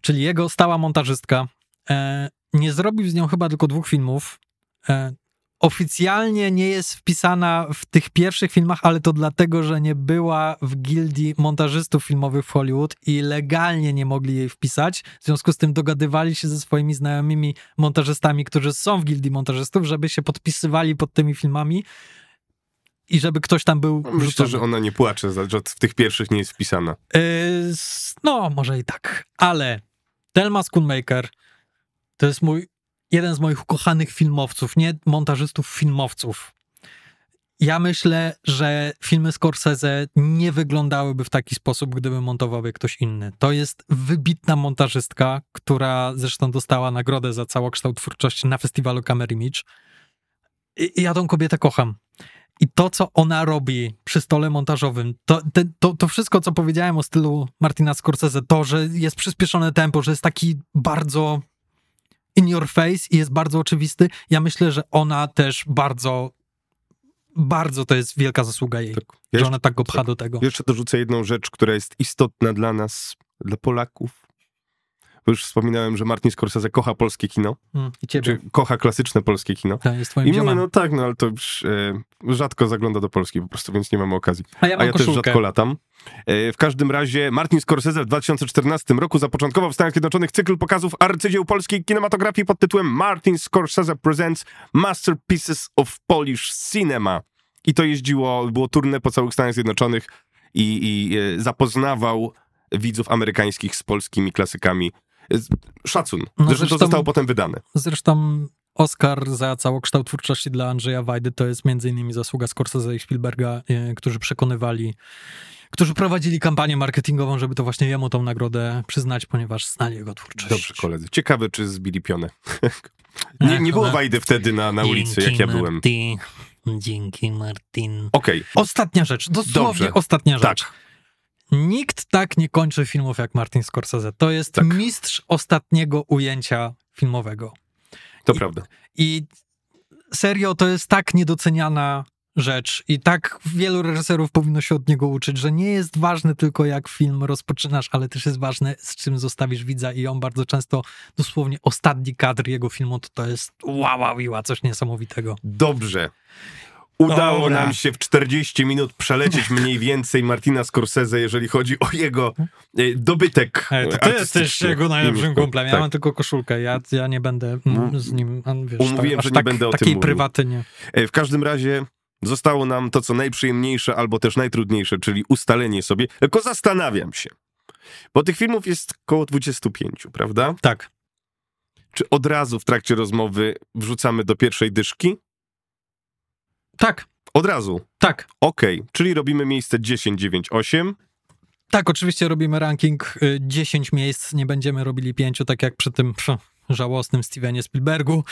czyli jego stała montażystka. E, nie zrobił z nią chyba tylko dwóch filmów. E, oficjalnie nie jest wpisana w tych pierwszych filmach, ale to dlatego, że nie była w gildii montażystów filmowych w Hollywood i legalnie nie mogli jej wpisać. W związku z tym dogadywali się ze swoimi znajomymi montażystami, którzy są w gildii montażystów, żeby się podpisywali pod tymi filmami i żeby ktoś tam był... Myślę, rzucony. Że ona nie płacze, że w tych pierwszych nie jest wpisana. E, no, może i tak. Ale Thelma Schoonmaker to jest mój, jeden z moich ukochanych filmowców, nie montażystów, filmowców. Ja myślę, że filmy Scorsese nie wyglądałyby w taki sposób, gdyby montował je ktoś inny. To jest wybitna montażystka, która zresztą dostała nagrodę za całokształt twórczości na festiwalu Kamery Mitch. I ja tą kobietę kocham. I to, co ona robi przy stole montażowym, to, to, to wszystko, co powiedziałem o stylu Martina Scorsese, to, że jest przyspieszone tempo, że jest taki bardzo in your face i jest bardzo oczywisty. Ja myślę, że ona też bardzo, bardzo to jest wielka zasługa jej, tak, że jeszcze, ona tak go pcha tak, do tego. Jeszcze dorzucę jedną rzecz, która jest istotna dla nas, dla Polaków. Bo już wspominałem, że Martin Scorsese kocha polskie kino. Mm, i ciebie. Czy kocha klasyczne polskie kino. To jest twoim I mówię, no tak, no ale to już e, rzadko zagląda do Polski po prostu, więc nie mamy okazji. A ja, mam A ja też rzadko latam. E, w każdym razie Martin Scorsese w dwa tysiące czternastym roku zapoczątkował w Stanach Zjednoczonych cykl pokazów arcydzieł polskiej kinematografii pod tytułem Martin Scorsese Presents Masterpieces of Polish Cinema. I to jeździło, było tournée po całych Stanach Zjednoczonych i, i e, zapoznawał widzów amerykańskich z polskimi klasykami. Szacun. No zresztą, zresztą to zostało potem wydane. Zresztą Oscar za całokształt twórczości dla Andrzeja Wajdy to jest między innymi zasługa Scorsese i Spielberga, yy, którzy przekonywali, którzy prowadzili kampanię marketingową, żeby to właśnie jemu tą nagrodę przyznać, ponieważ znali jego twórczość. Dobrze, koledzy. Ciekawe, czy zbili pionę. nie nie Ach, było ona... Wajdy wtedy na, na ulicy, Dzięki, jak ja byłem. Martin. Dzięki, Martin. Okej. Okay. Ostatnia rzecz. Dosłownie Dobrze. ostatnia rzecz. Tak. Nikt tak nie kończy filmów jak Martin Scorsese. To jest tak. mistrz ostatniego ujęcia filmowego. To I, prawda. I serio, to jest tak niedoceniana rzecz i tak wielu reżyserów powinno się od niego uczyć, że nie jest ważne tylko jak film rozpoczynasz, ale też jest ważne z czym zostawisz widza i on bardzo często dosłownie ostatni kadr jego filmu to, to jest wow, wow, wow, coś niesamowitego. Dobrze. Udało Dobra. nam się w czterdzieści minut przelecieć mniej więcej Martina Scorsese, jeżeli chodzi o jego dobytek. To ty jesteś jego najlepszym kumplem. Ja tak. mam tylko koszulkę. Ja, ja nie będę z nim... Wiesz, Umówiłem, tak, że nie tak, będę o tym mówił. Takiej prywaty nie. W każdym razie zostało nam to, co najprzyjemniejsze albo też najtrudniejsze, czyli ustalenie sobie. Tylko zastanawiam się, bo tych filmów jest koło dwudziestu pięciu, prawda? Tak. Czy od razu w trakcie rozmowy wrzucamy do pierwszej dyszki? Tak. Od razu? Tak. Okej, okay. Czyli robimy miejsce dziesięć, dziewięć, osiem. Tak, oczywiście robimy ranking dziesięć miejsc, nie będziemy robili pięciu, tak jak przy tym przy żałosnym Stevenie Spielbergu,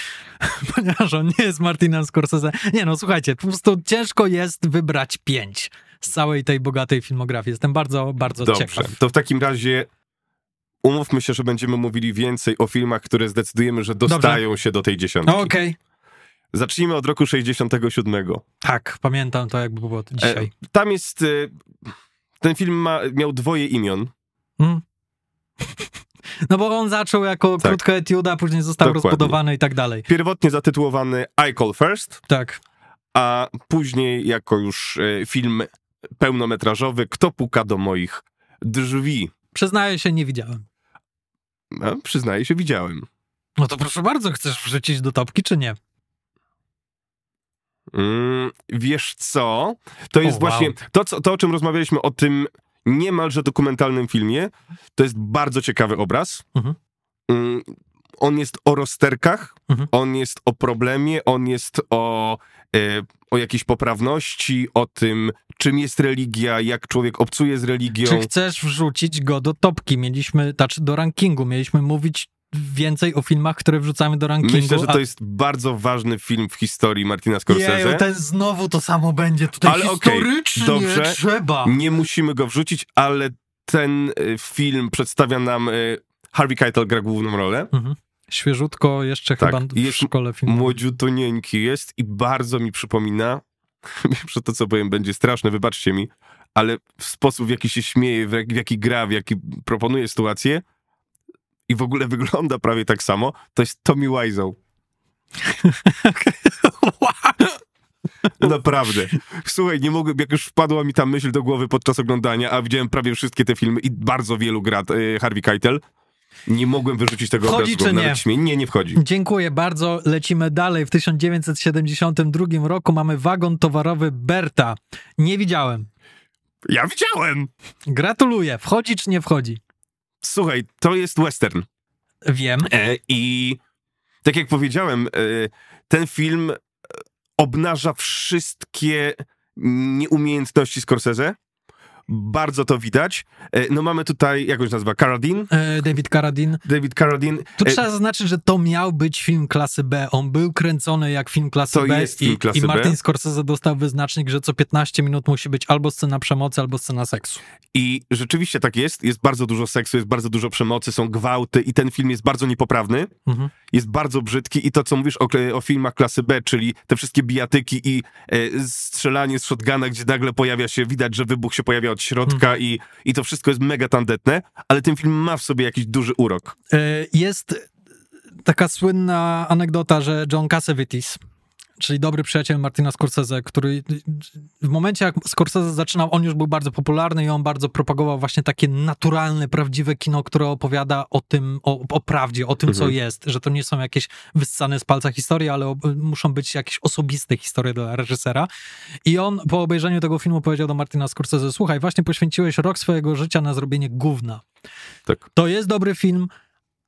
ponieważ on nie jest Martinem Scorsese. Nie no, słuchajcie, po prostu ciężko jest wybrać pięć z całej tej bogatej filmografii. Jestem bardzo, bardzo Dobrze. ciekaw. Dobrze, to w takim razie... Umówmy się, że będziemy mówili więcej o filmach, które zdecydujemy, że dostają Dobrze. się do tej dziesiątki. Okej. Okay. Zacznijmy od roku sześćdziesiątego siódmego. Tak, pamiętam to jakby było dzisiaj. E, tam jest... E, ten film ma, miał dwoje imion. Hmm. No bo on zaczął jako tak. krótka etiuda, później został Dokładnie. rozbudowany i tak dalej. Pierwotnie zatytułowany I Call First. Tak. A później jako już e, film pełnometrażowy Kto puka do moich drzwi. Przyznaję się, nie widziałem. No, przyznaję się, widziałem. No to proszę bardzo, chcesz wrzucić do topki, czy nie? Mm, wiesz co? To jest oh, wow. właśnie to, co, to, o czym rozmawialiśmy, o tym niemalże dokumentalnym filmie. To jest bardzo ciekawy obraz. Mhm. Mm, on jest o rozterkach, mhm. on jest o problemie, on jest o, e, o jakiejś poprawności, o tym, czym jest religia, jak człowiek obcuje z religią. Czy chcesz wrzucić go do topki? Mieliśmy, znaczy do rankingu, mieliśmy mówić więcej o filmach, które wrzucamy do rankingu. Myślę, że to a... jest bardzo ważny film w historii Martina Scorsese. Jeju, ten znowu to samo będzie. Tutaj ale historycznie okay, dobrze, trzeba. Nie musimy go wrzucić, ale ten film przedstawia nam... Harvey Keitel gra główną rolę. Mhm. Świeżutko jeszcze tak, chyba w szkole filmowej. Młodziutonieńki jest i bardzo mi przypomina, że to co powiem będzie straszne, wybaczcie mi, ale w sposób w jaki się śmieje, w jaki gra, w jaki proponuje sytuację, i w ogóle wygląda prawie tak samo, to jest Tommy Wiseau. Naprawdę. Słuchaj, nie mogłem, jak już wpadła mi ta myśl do głowy podczas oglądania, a widziałem prawie wszystkie te filmy i bardzo wielu gra y, Harvey Keitel, nie mogłem wyrzucić tego wchodzi obrazu. Czy nie? Nawet śmie- nie, nie wchodzi. Dziękuję bardzo. Lecimy dalej. W tysiąc dziewięćset siedemdziesiątym drugim roku mamy wagon towarowy Berta. Nie widziałem. Ja widziałem. Gratuluję. Wchodzi czy nie wchodzi? Słuchaj, to jest western. Wiem. E, I tak jak powiedziałem, e, ten film obnaża wszystkie nieumiejętności Scorsese. Bardzo to widać. No mamy tutaj, jak on się nazywa, Carradine? E, David Carradine. David Carradine. Tu e... trzeba zaznaczyć, że to miał być film klasy B. On był kręcony jak film klasy to B. Jest film i, klasy i Martin B. Scorsese dostał wyznacznik, że co piętnaście minut musi być albo scena przemocy, albo scena seksu. I rzeczywiście tak jest. Jest bardzo dużo seksu, jest bardzo dużo przemocy, są gwałty i ten film jest bardzo niepoprawny. Mhm. Jest bardzo brzydki i to, co mówisz o, o filmach klasy B, czyli te wszystkie bijatyki i e, strzelanie z shotguna, gdzie nagle pojawia się, widać, że wybuch się pojawia od środka hmm. i, i to wszystko jest mega tandetne, ale ten film ma w sobie jakiś duży urok. Jest taka słynna anegdota, że John Cassavetes, czyli dobry przyjaciel Martina Scorsese, który w momencie jak Scorsese zaczynał, on już był bardzo popularny i on bardzo propagował właśnie takie naturalne, prawdziwe kino, które opowiada o tym, o, o prawdzie, o tym, mhm. co jest, że to nie są jakieś wyssane z palca historie, ale o, muszą być jakieś osobiste historie dla reżysera. I on po obejrzeniu tego filmu powiedział do Martina Scorsese: słuchaj, właśnie poświęciłeś rok swojego życia na zrobienie gówna. Tak. To jest dobry film,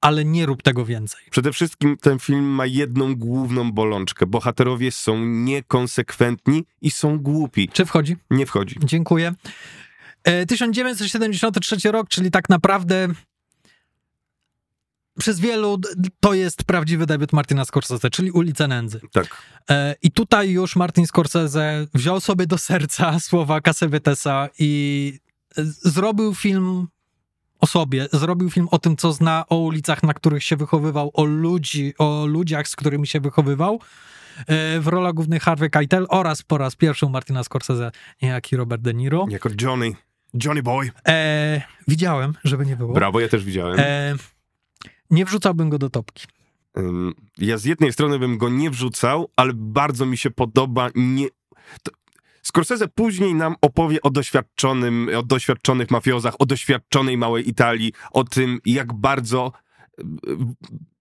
ale nie rób tego więcej. Przede wszystkim ten film ma jedną główną bolączkę. Bohaterowie są niekonsekwentni i są głupi. Czy wchodzi? Nie wchodzi. Dziękuję. E, tysiąc dziewięćset siedemdziesiąty trzeci rok, czyli tak naprawdę przez wielu to jest prawdziwy debiut Martina Scorsese, czyli Ulice Nędzy. Tak. E, I tutaj już Martin Scorsese wziął sobie do serca słowa Cassavetesa i zrobił film o sobie, zrobił film o tym, co zna, o ulicach, na których się wychowywał, o ludzi, o ludziach, z którymi się wychowywał. W rolach głównych Harvey Keitel oraz po raz pierwszy Martina Scorsese, niejaki Robert De Niro. Jako Johnny, Johnny Boy. E, widziałem, żeby nie było. Brawo, ja też widziałem. E, nie wrzucałbym go do topki. Ja z jednej strony bym go nie wrzucał, ale bardzo mi się podoba nie... To... Scorsese później nam opowie o doświadczonym, o doświadczonych mafiozach, o doświadczonej małej Italii, o tym, jak bardzo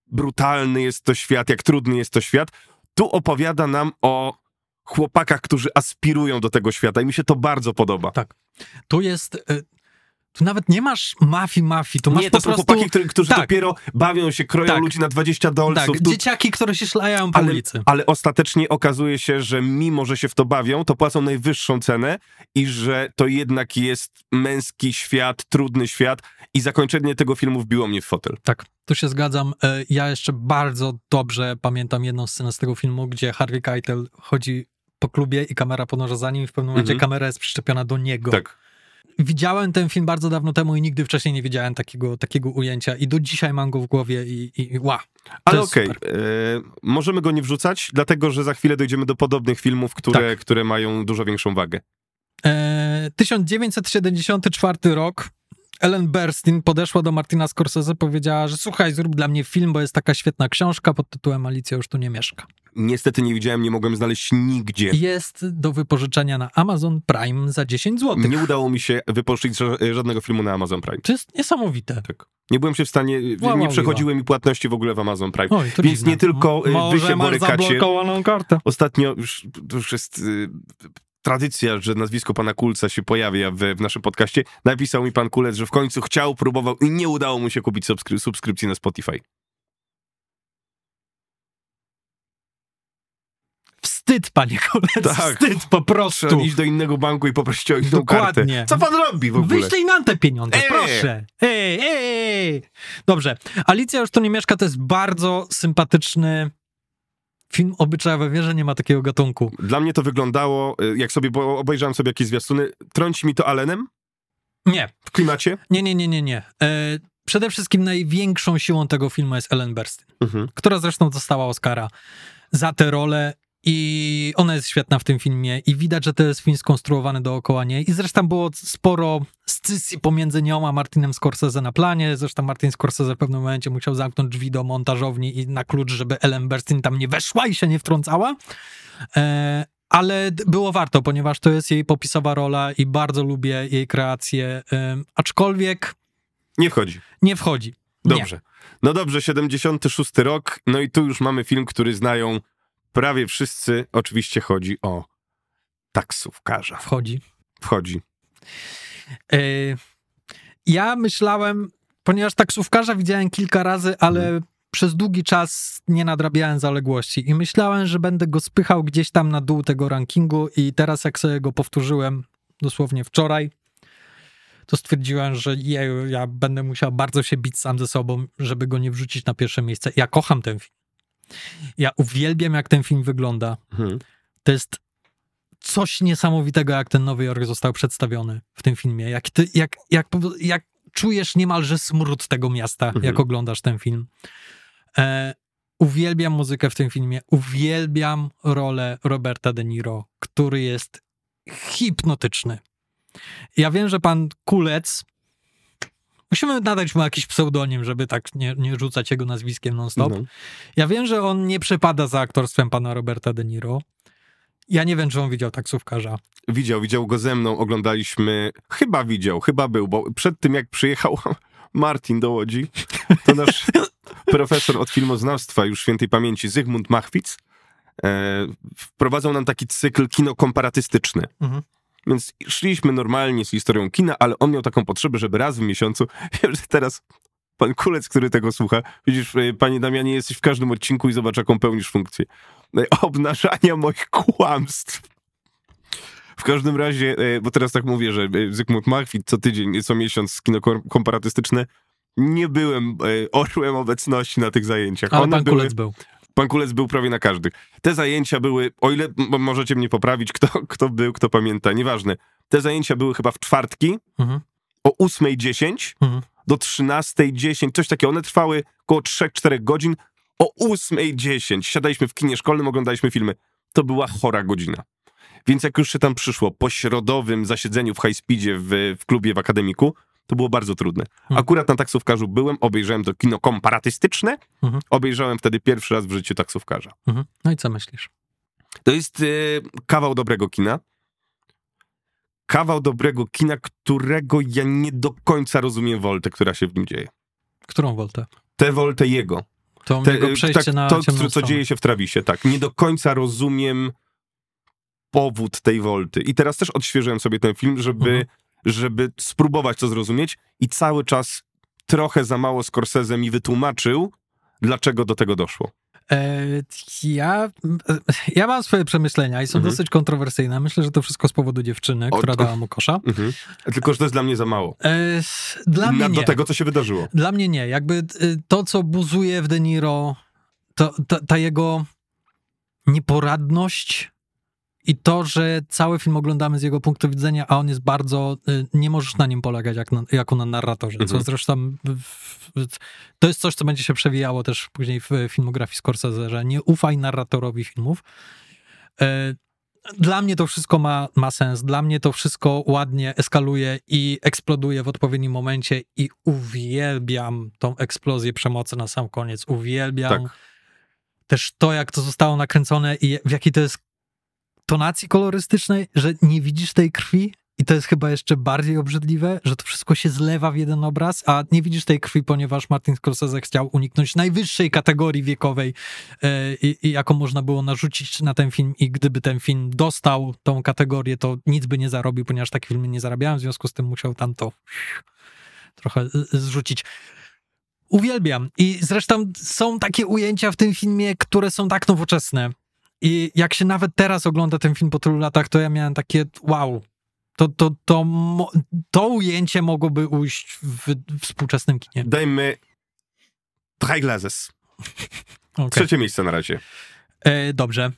brutalny jest to świat, jak trudny jest to świat. Tu opowiada nam o chłopakach, którzy aspirują do tego świata i mi się to bardzo podoba. Tak. Tu jest... Tu nawet nie masz mafii, mafii. Tu masz nie, to po są prostu... chłopaki, którzy tak. dopiero bawią się, kroją tak. ludzi na dwadzieścia dolców. Tak, tu... dzieciaki, które się szlajają po ale, ulicy. Ale ostatecznie okazuje się, że mimo, że się w to bawią, to płacą najwyższą cenę i że to jednak jest męski świat, trudny świat i zakończenie tego filmu wbiło mnie w fotel. Tak, tu się zgadzam. Ja jeszcze bardzo dobrze pamiętam jedną scenę z tego filmu, gdzie Harvey Keitel chodzi po klubie i kamera podąża za nim i w pewnym momencie mhm. kamera jest przyczepiona do niego. Tak. Widziałem ten film bardzo dawno temu i nigdy wcześniej nie widziałem takiego, takiego ujęcia i do dzisiaj mam go w głowie i, i, i wow. Ale okej, okay. e, możemy go nie wrzucać, dlatego że za chwilę dojdziemy do podobnych filmów, które, tak. które mają dużo większą wagę. E, tysiąc dziewięćset siedemdziesiąty czwarty rok. Ellen Burstyn podeszła do Martina Scorsese, powiedziała, że słuchaj, zrób dla mnie film, bo jest taka świetna książka pod tytułem Alicja już tu nie mieszka. Niestety nie widziałem, nie mogłem znaleźć nigdzie. Jest do wypożyczenia na Amazon Prime za dziesięć złotych. Nie udało mi się wypożyczyć żadnego filmu na Amazon Prime. To jest niesamowite. Tak. Nie byłem się w stanie, wow, nie przechodziły mi płatności w ogóle w Amazon Prime. Oj, to więc dziwne. Nie tylko może wy się borykacie. Może zablokowaną kartę. Ostatnio już, już jest... Yy, tradycja, że nazwisko pana Kulca się pojawia w, w naszym podcaście. Napisał mi pan Kulec, że w końcu chciał, próbował i nie udało mu się kupić subskry- subskrypcji na Spotify. Wstyd, panie Kulec, tak. Wstyd po prostu. Trzeba iść do innego banku i poprosić o inną dokładnie. Kartę. Co pan robi w ogóle? Wyślij nam te pieniądze, eee. proszę. Ej, ej. Dobrze. Alicja już tu nie mieszka, to jest bardzo sympatyczny film obyczajowy, wiem, że nie ma takiego gatunku. Dla mnie to wyglądało, jak sobie, bo obejrzałem sobie jakieś zwiastuny, trąci mi to Allenem? Nie. W klimacie? Nie, nie, nie, nie, nie. E, przede wszystkim największą siłą tego filmu jest Ellen Burstyn, mhm. która zresztą dostała Oscara za tę rolę i ona jest świetna w tym filmie i widać, że to jest film skonstruowany dookoła niej i zresztą było sporo scysji pomiędzy nią a Martinem Scorsese na planie, zresztą Martin Scorsese w pewnym momencie musiał zamknąć drzwi do montażowni i na klucz, żeby Ellen Burstyn tam nie weszła i się nie wtrącała, e, ale było warto, ponieważ to jest jej popisowa rola i bardzo lubię jej kreację, e, aczkolwiek nie wchodzi. Nie wchodzi. Dobrze. Nie. No dobrze, siedemdziesiąty szósty rok, no i tu już mamy film, który znają prawie wszyscy, oczywiście chodzi o taksówkarza. Wchodzi. Wchodzi. Yy, ja myślałem, ponieważ taksówkarza widziałem kilka razy, ale mm. przez długi czas nie nadrabiałem zaległości i myślałem, że będę go spychał gdzieś tam na dół tego rankingu i teraz jak sobie go powtórzyłem dosłownie wczoraj, to stwierdziłem, że jeju, ja będę musiał bardzo się bić sam ze sobą, żeby go nie wrzucić na pierwsze miejsce. Ja kocham ten film. Ja uwielbiam, jak ten film wygląda. Mhm. To jest coś niesamowitego, jak ten Nowy Jork został przedstawiony w tym filmie. Jak, ty, jak, jak, jak czujesz niemalże smród tego miasta, mhm. jak oglądasz ten film. E, uwielbiam muzykę w tym filmie. Uwielbiam rolę Roberta De Niro, który jest hipnotyczny. Ja wiem, że pan Kulec, musimy nadać mu jakiś pseudonim, żeby tak nie, nie rzucać jego nazwiskiem non-stop. No. Ja wiem, że on nie przepada za aktorstwem pana Roberta De Niro. Ja nie wiem, czy on widział Taksówkarza. Widział, widział go ze mną, oglądaliśmy, chyba widział, chyba był, bo przed tym jak przyjechał Martin do Łodzi, to nasz profesor od filmoznawstwa już świętej pamięci, Zygmunt Machwitz, e, wprowadzał nam taki cykl kino komparatystyczny. Mhm. Więc szliśmy normalnie z historią kina, ale on miał taką potrzebę, żeby raz w miesiącu, wiem, że teraz pan Kulec, który tego słucha, widzisz, panie Damianie, jesteś w każdym odcinku i zobacz, jaką pełnisz funkcję. Obnażania moich kłamstw. W każdym razie, bo teraz tak mówię, że Zygmunt Machwitz co tydzień, co miesiąc kino komparatystyczne, nie byłem orłem obecności na tych zajęciach. Ale One pan były... Kulec był. Pan Kulec był prawie na każdych. Te zajęcia były, o ile możecie mnie poprawić, kto, kto był, kto pamięta, nieważne. Te zajęcia były chyba w czwartki mhm. o ósma dziesięć mhm. do trzynasta dziesięć, coś takiego. One trwały około trzy cztery godzin. O ósma dziesięć siadaliśmy w kinie szkolnym, oglądaliśmy filmy. To była chora godzina. Więc jak już się tam przyszło, po środowym zasiedzeniu w high speedzie w, w klubie w Akademiku, to było bardzo trudne. Mhm. Akurat na Taksówkarzu byłem, obejrzałem to kino komparatystyczne, mhm. obejrzałem wtedy pierwszy raz w życiu Taksówkarza. Mhm. No i co myślisz? To jest yy, kawał dobrego kina. Kawał dobrego kina, którego ja nie do końca rozumiem woltę, która się w nim dzieje. Którą woltę? Tę woltę jego. To Te, jego przejście tak, na to, ciemną co dzieje się w Travisie, tak. Nie do końca rozumiem powód tej wolty. I teraz też odświeżyłem sobie ten film, żeby... Mhm. żeby spróbować to zrozumieć i cały czas trochę za mało Scorsese mi wytłumaczył, dlaczego do tego doszło. Eee, ja, ja mam swoje przemyślenia i są mhm. dosyć kontrowersyjne. Myślę, że to wszystko z powodu dziewczyny, o, która dała mu kosza. Mhm. Tylko, że to jest dla mnie za mało. Eee, dla mnie Na, do tego, co się wydarzyło. Dla mnie nie. Jakby to, co buzuje w De Niro, to, ta, ta jego nieporadność... I to, że cały film oglądamy z jego punktu widzenia, a on jest bardzo... Nie możesz na nim polegać jak na, jako na narratorze, mhm. co zresztą... To jest coś, co będzie się przewijało też później w filmografii Scorsese, że nie ufaj narratorowi filmów. Dla mnie to wszystko ma, ma sens. Dla mnie to wszystko ładnie eskaluje i eksploduje w odpowiednim momencie i uwielbiam tą eksplozję przemocy na sam koniec. Uwielbiam tak. też to, jak to zostało nakręcone i w jaki to jest tonacji kolorystycznej, że nie widzisz tej krwi i to jest chyba jeszcze bardziej obrzydliwe, że to wszystko się zlewa w jeden obraz, a nie widzisz tej krwi, ponieważ Martin Scorsese chciał uniknąć najwyższej kategorii wiekowej i yy, jaką można było narzucić na ten film i gdyby ten film dostał tą kategorię, to nic by nie zarobił, ponieważ takie filmy nie zarabiałem, w związku z tym musiał tam to trochę zrzucić. Uwielbiam i zresztą są takie ujęcia w tym filmie, które są tak nowoczesne. I jak się nawet teraz ogląda ten film po tylu latach, to ja miałem takie wow, to, to, to, to ujęcie mogłoby ujść w współczesnym kinie. Dajmy trzy glazes. Okay. Trzecie miejsce na razie. E, dobrze,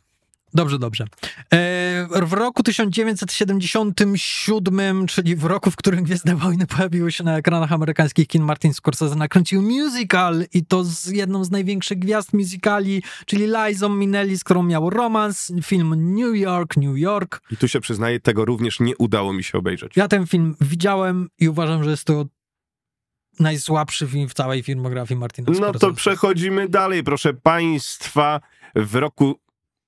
dobrze, dobrze. E, w roku tysiąc dziewięćset siedemdziesiątym siódmym, czyli w roku, w którym Gwiezdne Wojny pojawiły się na ekranach amerykańskich kin, Martin Scorsese nakręcił musical i to z jedną z największych gwiazd musicali, czyli Liza Minnelli, z którą miał romans, film New York, New York. I tu się przyznaję, tego również nie udało mi się obejrzeć. Ja ten film widziałem i uważam, że jest to najsłabszy film w całej filmografii Martina Scorsese. No to przechodzimy dalej, proszę państwa. W roku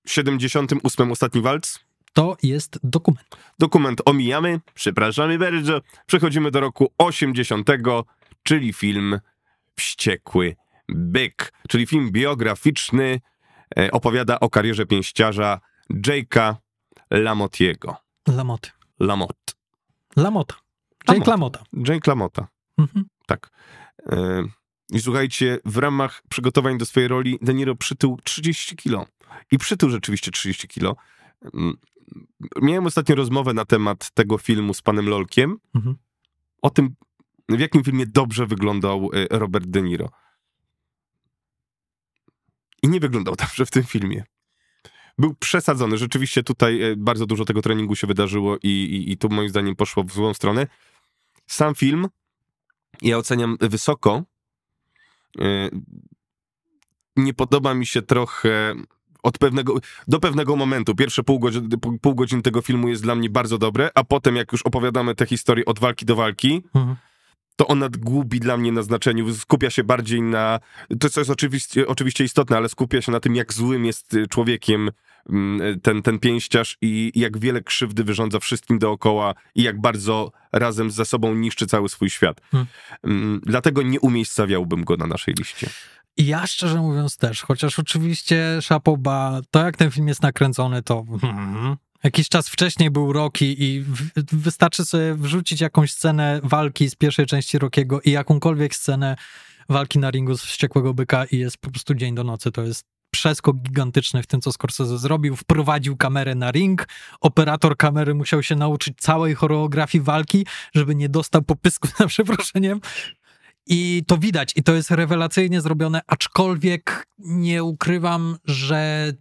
siedemdziesiątym ósmym ostatni walc. To jest dokument. Dokument omijamy, przepraszamy bardzo. Przechodzimy do roku osiemdziesiątego, czyli film Wściekły Byk, czyli film biograficzny, e, opowiada o karierze pięściarza Jake'a LaMottiego. Lamotte. Lamotte. Lamotta. Jake LaMotta. Jake LaMotta. Mhm. Tak. E, I słuchajcie, w ramach przygotowań do swojej roli De Niro przytył trzydzieści kilo. I przytył rzeczywiście trzydzieści kilo. Miałem ostatnio rozmowę na temat tego filmu z panem Lolkiem. Mhm. O tym, w jakim filmie dobrze wyglądał Robert De Niro. I nie wyglądał dobrze w tym filmie. Był przesadzony. Rzeczywiście tutaj bardzo dużo tego treningu się wydarzyło i, i, i to moim zdaniem poszło w złą stronę. Sam film ja oceniam wysoko. Nie podoba mi się trochę od pewnego, do pewnego momentu. Pierwsze pół godziny, pół godziny tego filmu jest dla mnie bardzo dobre, a potem jak już opowiadamy tę historię od walki do walki, mhm. to ona gubi dla mnie na znaczeniu, skupia się bardziej na, to co jest oczywiście, oczywiście istotne, ale skupia się na tym, jak złym jest człowiekiem ten, ten pięściarz i jak wiele krzywdy wyrządza wszystkim dookoła i jak bardzo razem ze sobą niszczy cały swój świat. Hmm. Dlatego nie umiejscawiałbym go na naszej liście. Ja szczerze mówiąc też, chociaż oczywiście szapoba, to jak ten film jest nakręcony, to... Hmm. Jakiś czas wcześniej był Rocky i wystarczy sobie wrzucić jakąś scenę walki z pierwszej części Rockiego i jakąkolwiek scenę walki na ringu z Wściekłego Byka i jest po prostu dzień do nocy. To jest przeskok gigantyczny w tym, co Scorsese zrobił. Wprowadził kamerę na ring, operator kamery musiał się nauczyć całej choreografii walki, żeby nie dostał popysku, na przeproszeniem. I to widać i to jest rewelacyjnie zrobione, aczkolwiek nie ukrywam, że...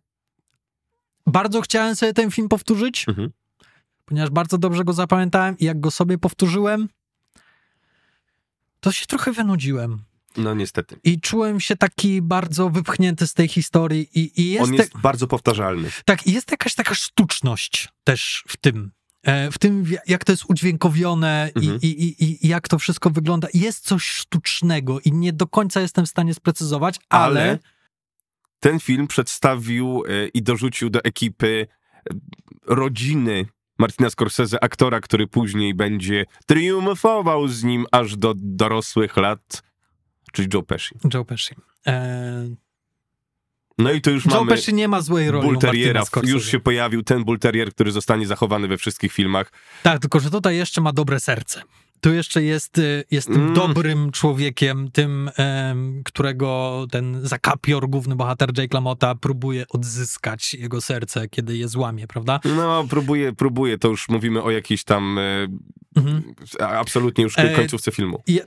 Bardzo chciałem sobie ten film powtórzyć, mhm. ponieważ bardzo dobrze go zapamiętałem i jak go sobie powtórzyłem, to się trochę wynudziłem. No niestety. I czułem się taki bardzo wypchnięty z tej historii. I, i jest On jest te... bardzo powtarzalny. Tak, i jest jakaś taka sztuczność też w tym. W tym, jak to jest udźwiękowione mhm. i, i, i jak to wszystko wygląda. Jest coś sztucznego i nie do końca jestem w stanie sprecyzować, ale... ale... Ten film przedstawił i dorzucił do ekipy rodziny Martina Scorsese, aktora, który później będzie triumfował z nim aż do dorosłych lat, czyli Joe Pesci. Joe Pesci. Eee... No i to już Joe mamy... Joe Pesci nie ma złej roli Bullterriera. Już się pojawił ten Bullterrier, który zostanie zachowany we wszystkich filmach. Tak, tylko że tutaj jeszcze ma dobre serce. Tu jeszcze jest, jest tym mm. dobrym człowiekiem, tym, um, którego ten zakapior, główny bohater Jake LaMotta próbuje odzyskać jego serce, kiedy je złamie, prawda? No, próbuje, próbuje. To już mówimy o jakiejś tam mm-hmm. absolutnie już końcówce e, filmu. Ja,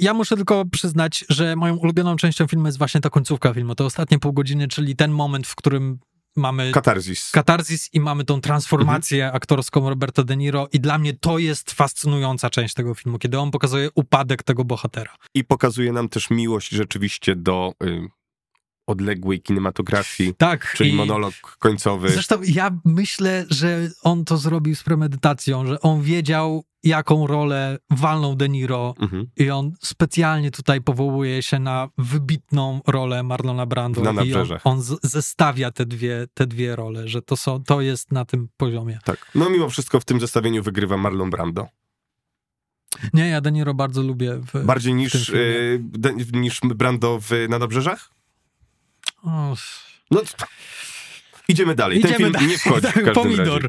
ja muszę tylko przyznać, że moją ulubioną częścią filmu jest właśnie ta końcówka filmu. To ostatnie pół godziny, czyli ten moment, w którym mamy katarzis. katarzis i mamy tą transformację mhm. aktorską Roberta De Niro i dla mnie to jest fascynująca część tego filmu, kiedy on pokazuje upadek tego bohatera. I pokazuje nam też miłość rzeczywiście do y, odległej kinematografii, tak, czyli i... monolog końcowy. Zresztą ja myślę, że on to zrobił z premedytacją, że on wiedział, jaką rolę walnął De Niro mhm. i on specjalnie tutaj powołuje się na wybitną rolę Marlona Brando na i on, on z- zestawia te dwie, te dwie role, że to, są, to jest na tym poziomie. Tak. No mimo wszystko w tym zestawieniu wygrywa Marlon Brando. Nie, ja De Niro bardzo lubię. W, Bardziej w niż, y, de, niż Brando w, na Nabrzeżach? O. No to... Idziemy dalej, Idziemy ten film da- nie wchodzi w każdym Pomidor.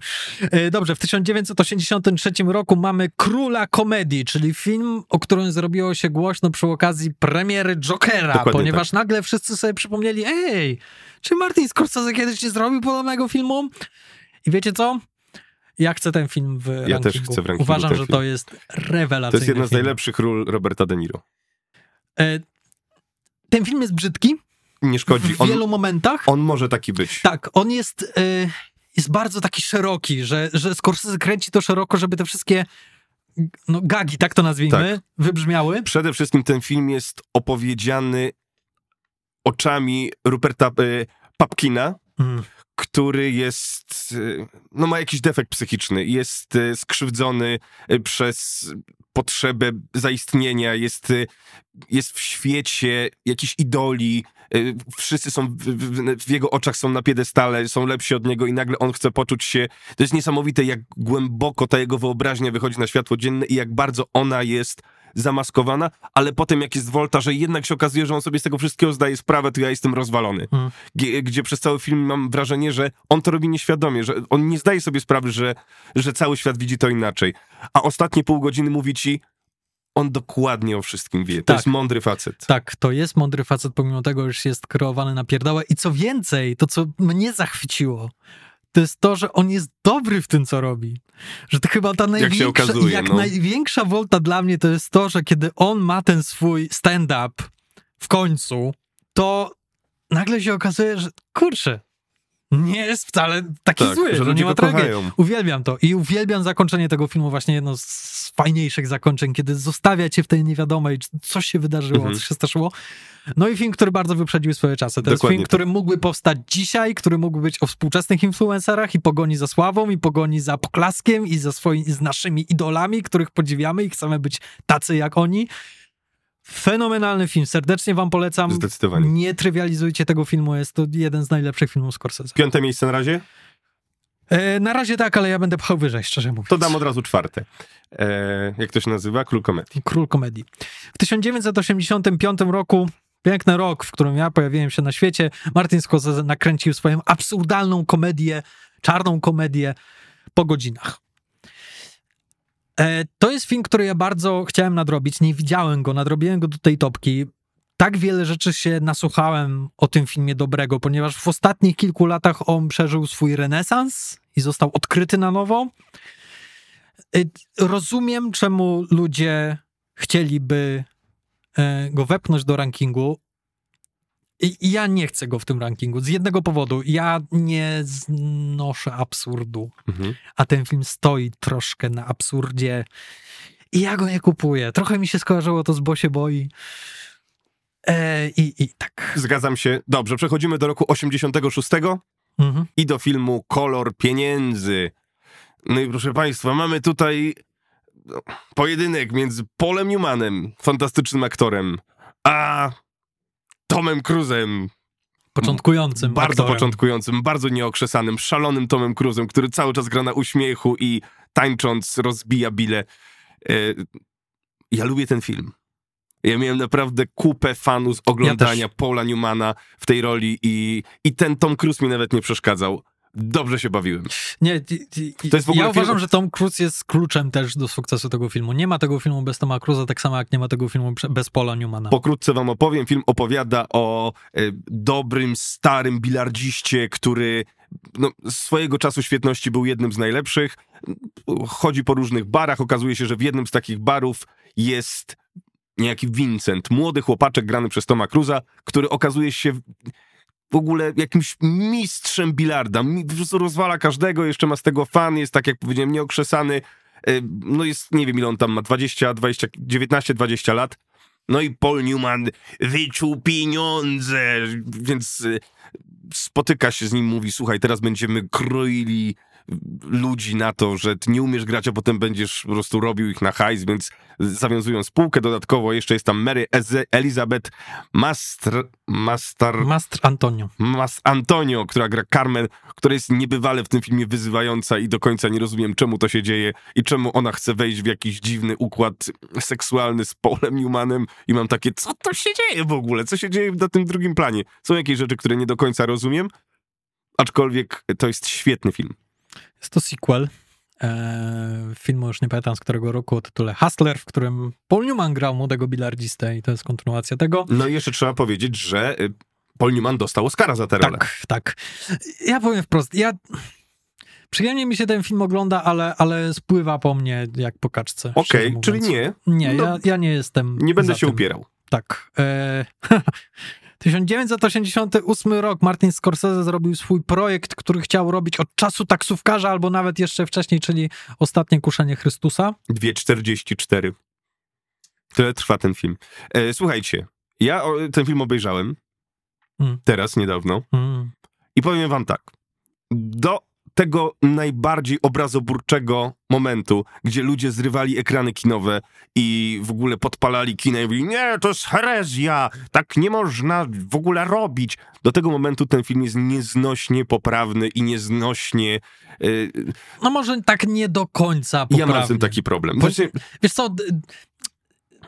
Razie. Dobrze, w tysiąc dziewięćset osiemdziesiątym trzecim roku mamy Króla Komedii, czyli film, o którym zrobiło się głośno przy okazji premiery Jokera, dokładnie ponieważ tak. Nagle wszyscy sobie przypomnieli, ej, czy Martin Scorsese kiedyś nie zrobił podobnego filmu? I wiecie co? Ja chcę ten film w ja rankingu. Ja też chcę w rankingu. Uważam, że film. To jest rewelacyjny. To jest jedna z najlepszych ról Roberta De Niro. Ten film jest brzydki. Nie szkodzi. W wielu on, momentach. On może taki być. Tak, on jest, yy, jest bardzo taki szeroki, że, że Scorsese kręci to szeroko, żeby te wszystkie no, gagi, tak to nazwijmy, tak. wybrzmiały. Przede wszystkim ten film jest opowiedziany oczami Ruperta yy, Pupkina, mm. który jest, yy, no ma jakiś defekt psychiczny, jest yy, skrzywdzony yy, przez... potrzebę zaistnienia, jest, jest w świecie jakichś idoli, wszyscy są w, w, w jego oczach są na piedestale, są lepsi od niego i nagle on chce poczuć się, to jest niesamowite, jak głęboko ta jego wyobraźnia wychodzi na światło dzienne i jak bardzo ona jest zamaskowana, ale potem jak jest volta, że jednak się okazuje, że on sobie z tego wszystkiego zdaje sprawę, to ja jestem rozwalony. Hmm. G- gdzie przez cały film mam wrażenie, że on to robi nieświadomie, że on nie zdaje sobie sprawy, że, że cały świat widzi to inaczej. A ostatnie pół godziny mówi ci, on dokładnie o wszystkim wie. To tak, jest mądry facet. Tak, to jest mądry facet, pomimo tego, że jest kreowany na pierdałę. I co więcej, to co mnie zachwyciło, to jest to, że on jest dobry w tym, co robi. Że to chyba ta największa, jak się okazuje, jak no. największa wolta dla mnie to jest to, że kiedy on ma ten swój stand-up w końcu, to nagle się okazuje, że kurczę, nie jest wcale taki tak, zły, że, że nie ma tragedii. Uwielbiam to i uwielbiam zakończenie tego filmu, właśnie jedno z fajniejszych zakończeń, kiedy zostawia cię w tej niewiadomej, coś się wydarzyło, mm-hmm. coś się stało. No i film, który bardzo wyprzedził swoje czasy. To jest film, tak. który mógłby powstać dzisiaj, który mógłby być o współczesnych influencerach i pogoni za sławą, i pogoni za poklaskiem, i za swoimi, i z naszymi idolami, których podziwiamy i chcemy być tacy jak oni. Fenomenalny film, serdecznie wam polecam. Zdecydowanie. Nie trywializujcie tego filmu, jest to jeden z najlepszych filmów Scorsese. Piąte miejsce na razie? E, na razie tak, ale ja będę pchał wyżej, szczerze mówiąc. To dam od razu czwarte. E, jak to się nazywa? Król komedii. Król komedii. W tysiąc dziewięćset osiemdziesiątym piątym roku, piękny rok, w którym ja pojawiłem się na świecie, Martin Scorsese nakręcił swoją absurdalną komedię, czarną komedię Po godzinach. To jest film, który ja bardzo chciałem nadrobić, nie widziałem go, nadrobiłem go do tej topki. Tak wiele rzeczy się nasłuchałem o tym filmie dobrego, ponieważ w ostatnich kilku latach on przeżył swój renesans i został odkryty na nowo. Rozumiem, czemu ludzie chcieliby go wepchnąć do rankingu. I ja nie chcę go w tym rankingu. Z jednego powodu. Ja nie znoszę absurdu. Mhm. A ten film stoi troszkę na absurdzie. I ja go nie kupuję. Trochę mi się skojarzyło to z Bo się boi. E, i, I tak. Zgadzam się. Dobrze, przechodzimy do roku osiemdziesiątego szóstego mhm. i do filmu Kolor pieniędzy. No i proszę państwa, mamy tutaj pojedynek między Paulem Newmanem, fantastycznym aktorem, a Tomem Cruzem. Początkującym Bardzo aktorem. początkującym, bardzo nieokrzesanym, szalonym Tomem Cruzem, który cały czas gra na uśmiechu i tańcząc rozbija bile. E, ja lubię ten film. Ja miałem naprawdę kupę fanów z oglądania ja Paula Newmana w tej roli i, i ten Tom Cruise mi nawet nie przeszkadzał. Dobrze się bawiłem. Nie, i, i, to jest w ogóle ja uważam, film... że Tom Cruise jest kluczem też do sukcesu tego filmu. Nie ma tego filmu bez Toma Cruza, tak samo jak nie ma tego filmu bez Paula Newmana. Pokrótce wam opowiem. Film opowiada o e, dobrym, starym bilardziście, który no, swojego czasu świetności był jednym z najlepszych. Chodzi po różnych barach. Okazuje się, że w jednym z takich barów jest niejaki Vincent, młody chłopaczek grany przez Toma Cruza, który okazuje się... W... w ogóle jakimś mistrzem bilarda. Po prostu rozwala każdego, jeszcze ma z tego fan, jest tak jak powiedziałem nieokrzesany. No jest, nie wiem ile on tam ma, dziewiętnaście dwadzieścia lat. No i Paul Newman wyczuł pieniądze, więc spotyka się z nim, mówi słuchaj, teraz będziemy kroili ludzi na to, że ty nie umiesz grać, a potem będziesz po prostu robił ich na hajs, więc zawiązują spółkę. Dodatkowo jeszcze jest tam Mary Eze- Elizabeth Mastr... Mastar... Mastr Antonio. Mastr Antonio, która gra Carmen, która jest niebywale w tym filmie wyzywająca i do końca nie rozumiem, czemu to się dzieje i czemu ona chce wejść w jakiś dziwny układ seksualny z Paulem Newmanem i mam takie, co to się dzieje w ogóle? Co się dzieje na tym drugim planie? Są jakieś rzeczy, które nie do końca rozumiem, aczkolwiek to jest świetny film. Jest to sequel eee, filmu, już nie pamiętam z którego roku, o tytule Hustler, w którym Paul Newman grał młodego bilardzistę i to jest kontynuacja tego. No i jeszcze trzeba powiedzieć, że Paul Newman dostał Oscara za tę rolę. Tak, tak. Ja powiem wprost, ja... przyjemnie mi się ten film ogląda, ale, ale spływa po mnie jak po kaczce. Okej, okay, czyli nie. Nie, no, ja, ja nie jestem Nie będę się tym. upierał. Tak. Eee, tysiąc dziewięćset osiemdziesiąty ósmy rok Martin Scorsese zrobił swój projekt, który chciał robić od czasu taksówkarza, albo nawet jeszcze wcześniej, czyli Ostatnie kuszenie Chrystusa. dwie czterdzieści cztery. Tyle trwa ten film. E, słuchajcie, ja ten film obejrzałem mm. teraz, niedawno mm. i powiem wam tak. Do tego najbardziej obrazoburczego momentu, gdzie ludzie zrywali ekrany kinowe i w ogóle podpalali kina i mówili, nie, to jest herezja, tak nie można w ogóle robić. Do tego momentu ten film jest nieznośnie poprawny i nieznośnie... Yy... No może tak nie do końca poprawny. Ja mam z tym taki problem. Właśnie... Wiesz co...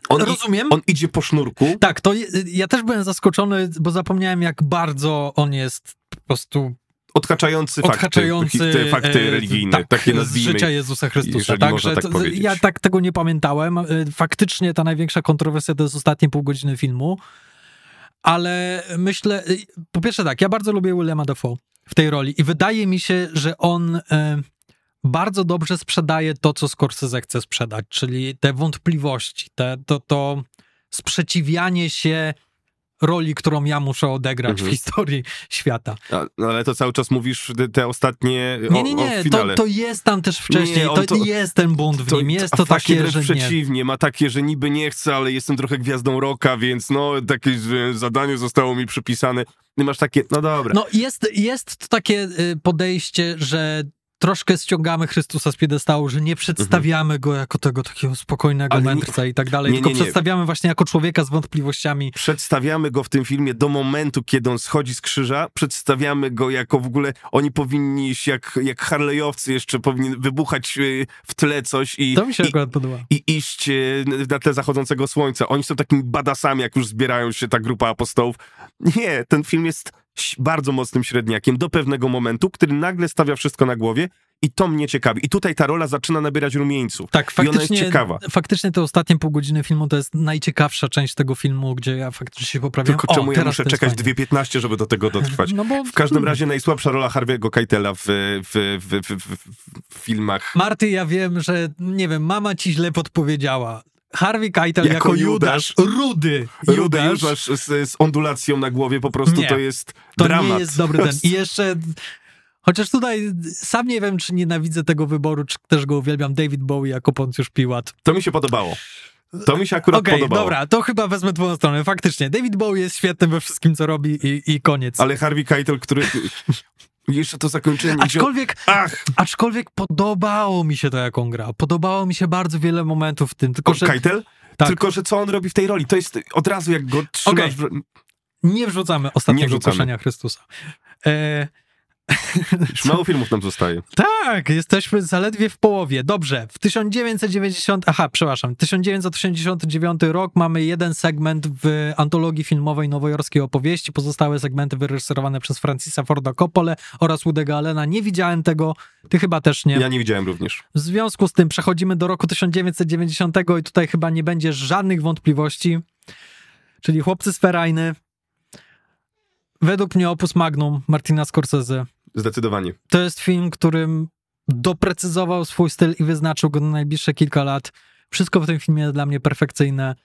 On Rozumiem. I, on idzie po sznurku. Tak, to ja też byłem zaskoczony, bo zapomniałem, jak bardzo on jest po prostu odhaczający, odhaczający fakty, fakty religijne. Tak, takie nazwijmy, z życia Jezusa Chrystusa. Także tak to, ja tak tego nie pamiętałem. Faktycznie ta największa kontrowersja to jest ostatnie pół godziny filmu. Ale myślę, po pierwsze tak, ja bardzo lubię Willema Dafoe w tej roli i wydaje mi się, że on y, bardzo dobrze sprzedaje to, co Scorsese chce sprzedać, czyli te wątpliwości, te, to, to sprzeciwianie się roli, którą ja muszę odegrać mhm. w historii świata. A, no ale to cały czas mówisz te ostatnie o, Nie, nie, nie, to, to jest tam też wcześniej, nie, to, to jest ten bunt w to, nim, jest to takie, że przeciwnie, nie. ma takie, że niby nie chcę, ale jestem trochę gwiazdą rocka, więc no, takie zadanie zostało mi przypisane. Ty masz takie, no dobra. No jest, jest to takie podejście, że troszkę ściągamy Chrystusa z piedestału, że nie przedstawiamy mhm. go jako tego takiego spokojnego ale mędrca nie, i tak dalej, nie, tylko nie, nie. przedstawiamy właśnie jako człowieka z wątpliwościami. Przedstawiamy go w tym filmie do momentu, kiedy on schodzi z krzyża, przedstawiamy go jako w ogóle, oni powinni się jak, jak harlejowcy jeszcze powinien wybuchać w tle coś i, to mi się i, akurat podoba. I iść na tle zachodzącego słońca. Oni są takimi badasami, jak już zbierają się ta grupa apostołów. Nie, ten film jest bardzo mocnym średniakiem do pewnego momentu, który nagle stawia wszystko na głowie i to mnie ciekawi. I tutaj ta rola zaczyna nabierać rumieńców. Tak, faktycznie, i ona jest ciekawa. Faktycznie te ostatnie pół godziny filmu to jest najciekawsza część tego filmu, gdzie ja faktycznie się poprawiam. Tylko czemu o, ja muszę czekać dwie piętnaście, żeby do tego dotrwać? No bo... W każdym razie najsłabsza rola Harvey'ego Keitela w, w, w, w, w filmach. Marty, ja wiem, że nie wiem, mama ci źle podpowiedziała. Harvey Keitel jako, jako Judasz, Judasz, rudy Judasz, Judasz z, z ondulacją na głowie, po prostu nie, to jest to dramat. To nie jest dobry ten. I jeszcze, chociaż tutaj sam nie wiem, czy nienawidzę tego wyboru, czy też go uwielbiam, David Bowie jako Poncjusz Piłat. To mi się podobało. To mi się akurat okay, podobało. Okej, dobra, to chyba wezmę twoją stronę. Faktycznie, David Bowie jest świetny we wszystkim, co robi i, i koniec. Ale Harvey Keitel, który... Jeszcze to zakończenie. Aczkolwiek, Ach. aczkolwiek podobało mi się to, jak on grał. Podobało mi się bardzo wiele momentów w tym. Tylko, że... Keitel? Tak. Tylko, że co on robi w tej roli? To jest od razu, jak go trzymasz... Okay. Nie wrzucamy ostatniego ogłoszenia Chrystusa. E... Już mało filmów nam zostaje. Tak, jesteśmy zaledwie w połowie. Dobrze, w tysiąc dziewięćset dziewięćdziesiątym... Aha, przepraszam. tysiąc dziewięćset osiemdziesiąty dziewiąty rok mamy jeden segment w antologii filmowej Nowojorskiej opowieści. Pozostałe segmenty wyreżyserowane przez Francisa Forda Coppolę oraz Woody'ego Allena. Nie widziałem tego. Ty chyba też nie. Ja nie widziałem również. W związku z tym przechodzimy do roku tysiąc dziewięćset dziewięćdziesiątego i tutaj chyba nie będzie żadnych wątpliwości. Czyli Chłopcy z Ferajny. Według mnie opus magnum Martina Scorsese. Zdecydowanie. To jest film, którym doprecyzował swój styl i wyznaczył go na najbliższe kilka lat. Wszystko w tym filmie jest dla mnie perfekcyjne.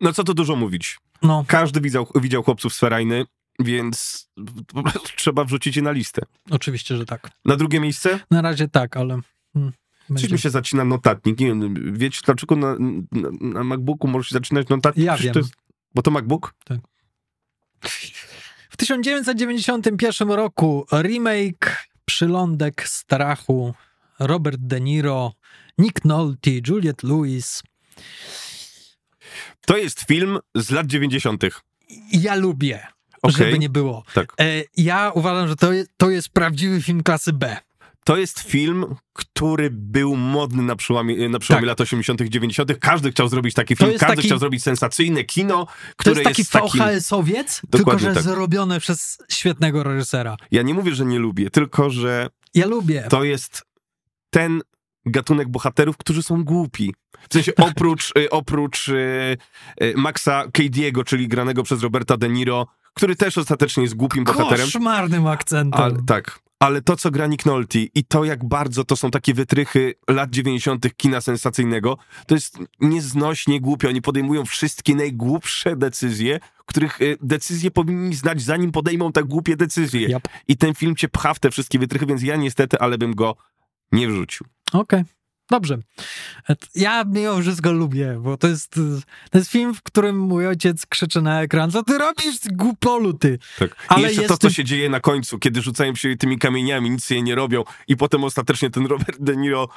No co tu dużo mówić. No. Każdy widział, widział Chłopców z Ferajny, więc po prostu trzeba wrzucić je na listę. Oczywiście, że tak. Na drugie miejsce? Na razie tak, ale... Hmm. Czyli mi się zacina notatnik. Nie wiem, wiecie, dlaczego na, na, na MacBooku możesz zaczynać notatnik? Ja wiem. To jest, bo to MacBook? Tak. W tysiąc dziewięćset dziewięćdziesiątym pierwszym roku remake Przylądek strachu, Robert De Niro, Nick Nolte, Juliette Lewis. To jest film z lat dziewięćdziesiątych. Ja lubię, okay. żeby nie było. Tak. Ja uważam, że to jest, to jest prawdziwy film klasy B. To jest film, który był modny na przełomie, na przełomie tak. lat osiemdziesiątych, dziewięćdziesiątych. Każdy chciał zrobić taki film, każdy taki... chciał zrobić sensacyjne kino, które jest To jest taki V H S-owiec, takim... tylko że tak. zrobione przez świetnego reżysera. Ja nie mówię, że nie lubię, tylko że... Ja lubię. To jest ten gatunek bohaterów, którzy są głupi. W sensie oprócz, oprócz Maxa Cady'ego, czyli granego przez Roberta De Niro, który też ostatecznie jest głupim bohaterem. Koszmarnym akcentem. Ale, tak. Ale to, co gra Nick Nolte i to, jak bardzo to są takie wytrychy lat dziewięćdziesiątych kina sensacyjnego, to jest nieznośnie głupie. Oni podejmują wszystkie najgłupsze decyzje, których decyzje powinni znać, zanim podejmą tak głupie decyzje. Yep. I ten film cię pcha w te wszystkie wytrychy, więc ja niestety, ale bym go nie wrzucił. Okej. Okay. Dobrze. Ja mimo wszystko lubię, bo to jest, to jest film, w którym mój ojciec krzyczy na ekran, co ty robisz, głupolu ty. Tak. Ale jeszcze jest to, co ty... się dzieje na końcu, kiedy rzucają się tymi kamieniami, nic je nie robią i potem ostatecznie ten Robert De Niro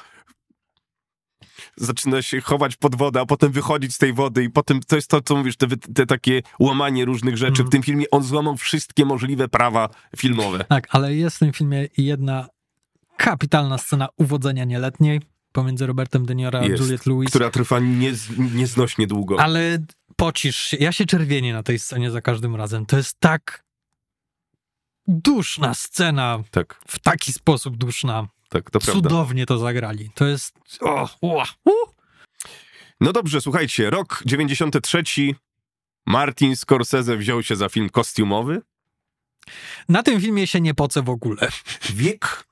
zaczyna się chować pod wodę, a potem wychodzić z tej wody i potem to jest to, co mówisz, te, te takie łamanie różnych rzeczy. Mm. W tym filmie on złamał wszystkie możliwe prawa filmowe. Tak, ale jest w tym filmie jedna kapitalna scena uwodzenia nieletniej pomiędzy Robertem De Niro a Juliette Lewis. Która trwa nie, nieznośnie długo. Ale pocisz się. Ja się czerwienię na tej scenie za każdym razem. To jest tak duszna scena, tak. W taki sposób duszna. Tak, to cudownie prawda. To zagrali. To jest... Oh, uh, uh. No dobrze, słuchajcie, rok dziewięćdziesiąty trzeci. Martin Scorsese wziął się za film kostiumowy. Na tym filmie się nie pocę w ogóle. Wiek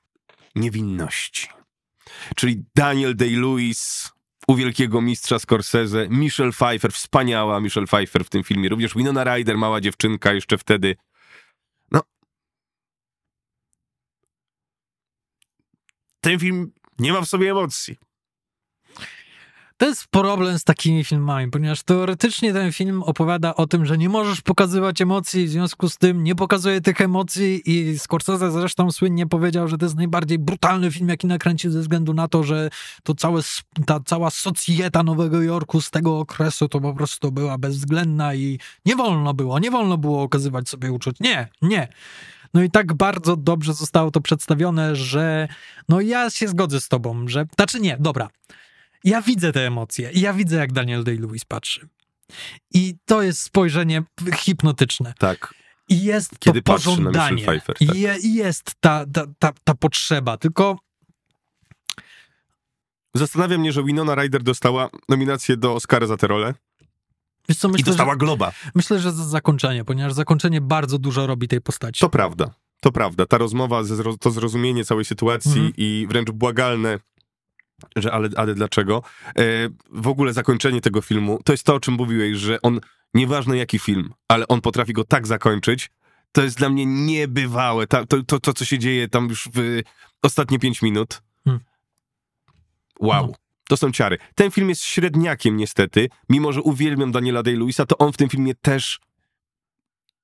niewinności. Czyli Daniel Day-Lewis u wielkiego mistrza Scorsese, Michelle Pfeiffer, wspaniała Michelle Pfeiffer w tym filmie, również Winona Ryder, mała dziewczynka jeszcze wtedy. No. Ten film nie ma w sobie emocji. To jest problem z takimi filmami, ponieważ teoretycznie ten film opowiada o tym, że nie możesz pokazywać emocji, w związku z tym nie pokazuje tych emocji i Scorsese zresztą słynnie powiedział, że to jest najbardziej brutalny film, jaki nakręcił ze względu na to, że to całe, ta cała socjeta Nowego Jorku z tego okresu to po prostu była bezwzględna i nie wolno było, nie wolno było okazywać sobie uczuć. Nie, nie. No i tak bardzo dobrze zostało to przedstawione, że no ja się zgodzę z tobą, że... Znaczy nie, dobra. Ja widzę te emocje. Ja widzę, jak Daniel Day-Lewis patrzy. I to jest spojrzenie hipnotyczne. Tak. I jest kiedy to pożądanie. Pfeiffer, tak. Je, jest ta, ta, ta, ta potrzeba. Tylko... Zastanawia mnie, że Winona Ryder dostała nominację do Oscara za tę rolę. Wiesz co, myślę, i dostała że, Globa. Myślę, że za zakończenie, ponieważ zakończenie bardzo dużo robi tej postaci. To prawda. To prawda. Ta rozmowa, to zrozumienie całej sytuacji mhm. i wręcz błagalne... że ale, ale dlaczego? E, w ogóle zakończenie tego filmu, to jest to, o czym mówiłeś, że on, nieważne jaki film, ale on potrafi go tak zakończyć, to jest dla mnie niebywałe. Ta, to, to, to, co się dzieje tam już w ostatnie pięć minut. Hmm. Wow. No. To są ciary. Ten film jest średniakiem niestety, mimo że uwielbiam Daniela Day-Lewisa, to on w tym filmie też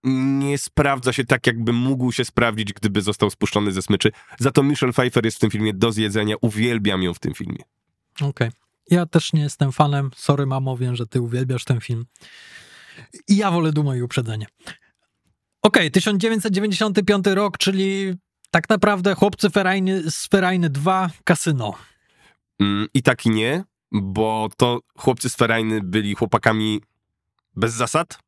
nie sprawdza się tak, jakby mógł się sprawdzić, gdyby został spuszczony ze smyczy. Za to Michelle Pfeiffer jest w tym filmie do zjedzenia. Uwielbiam ją w tym filmie. Okej. Okay. Ja też nie jestem fanem. Sorry, mamo, wiem, że ty uwielbiasz ten film. I ja wolę Dumę i Uprzedzenie. Okej, okay, tysiąc dziewięćset dziewięćdziesiąty piąty rok, czyli tak naprawdę Chłopcy z Ferajny dwa, Kasyno. Mm, I tak i nie, bo to Chłopcy z Ferajny byli chłopakami bez zasad.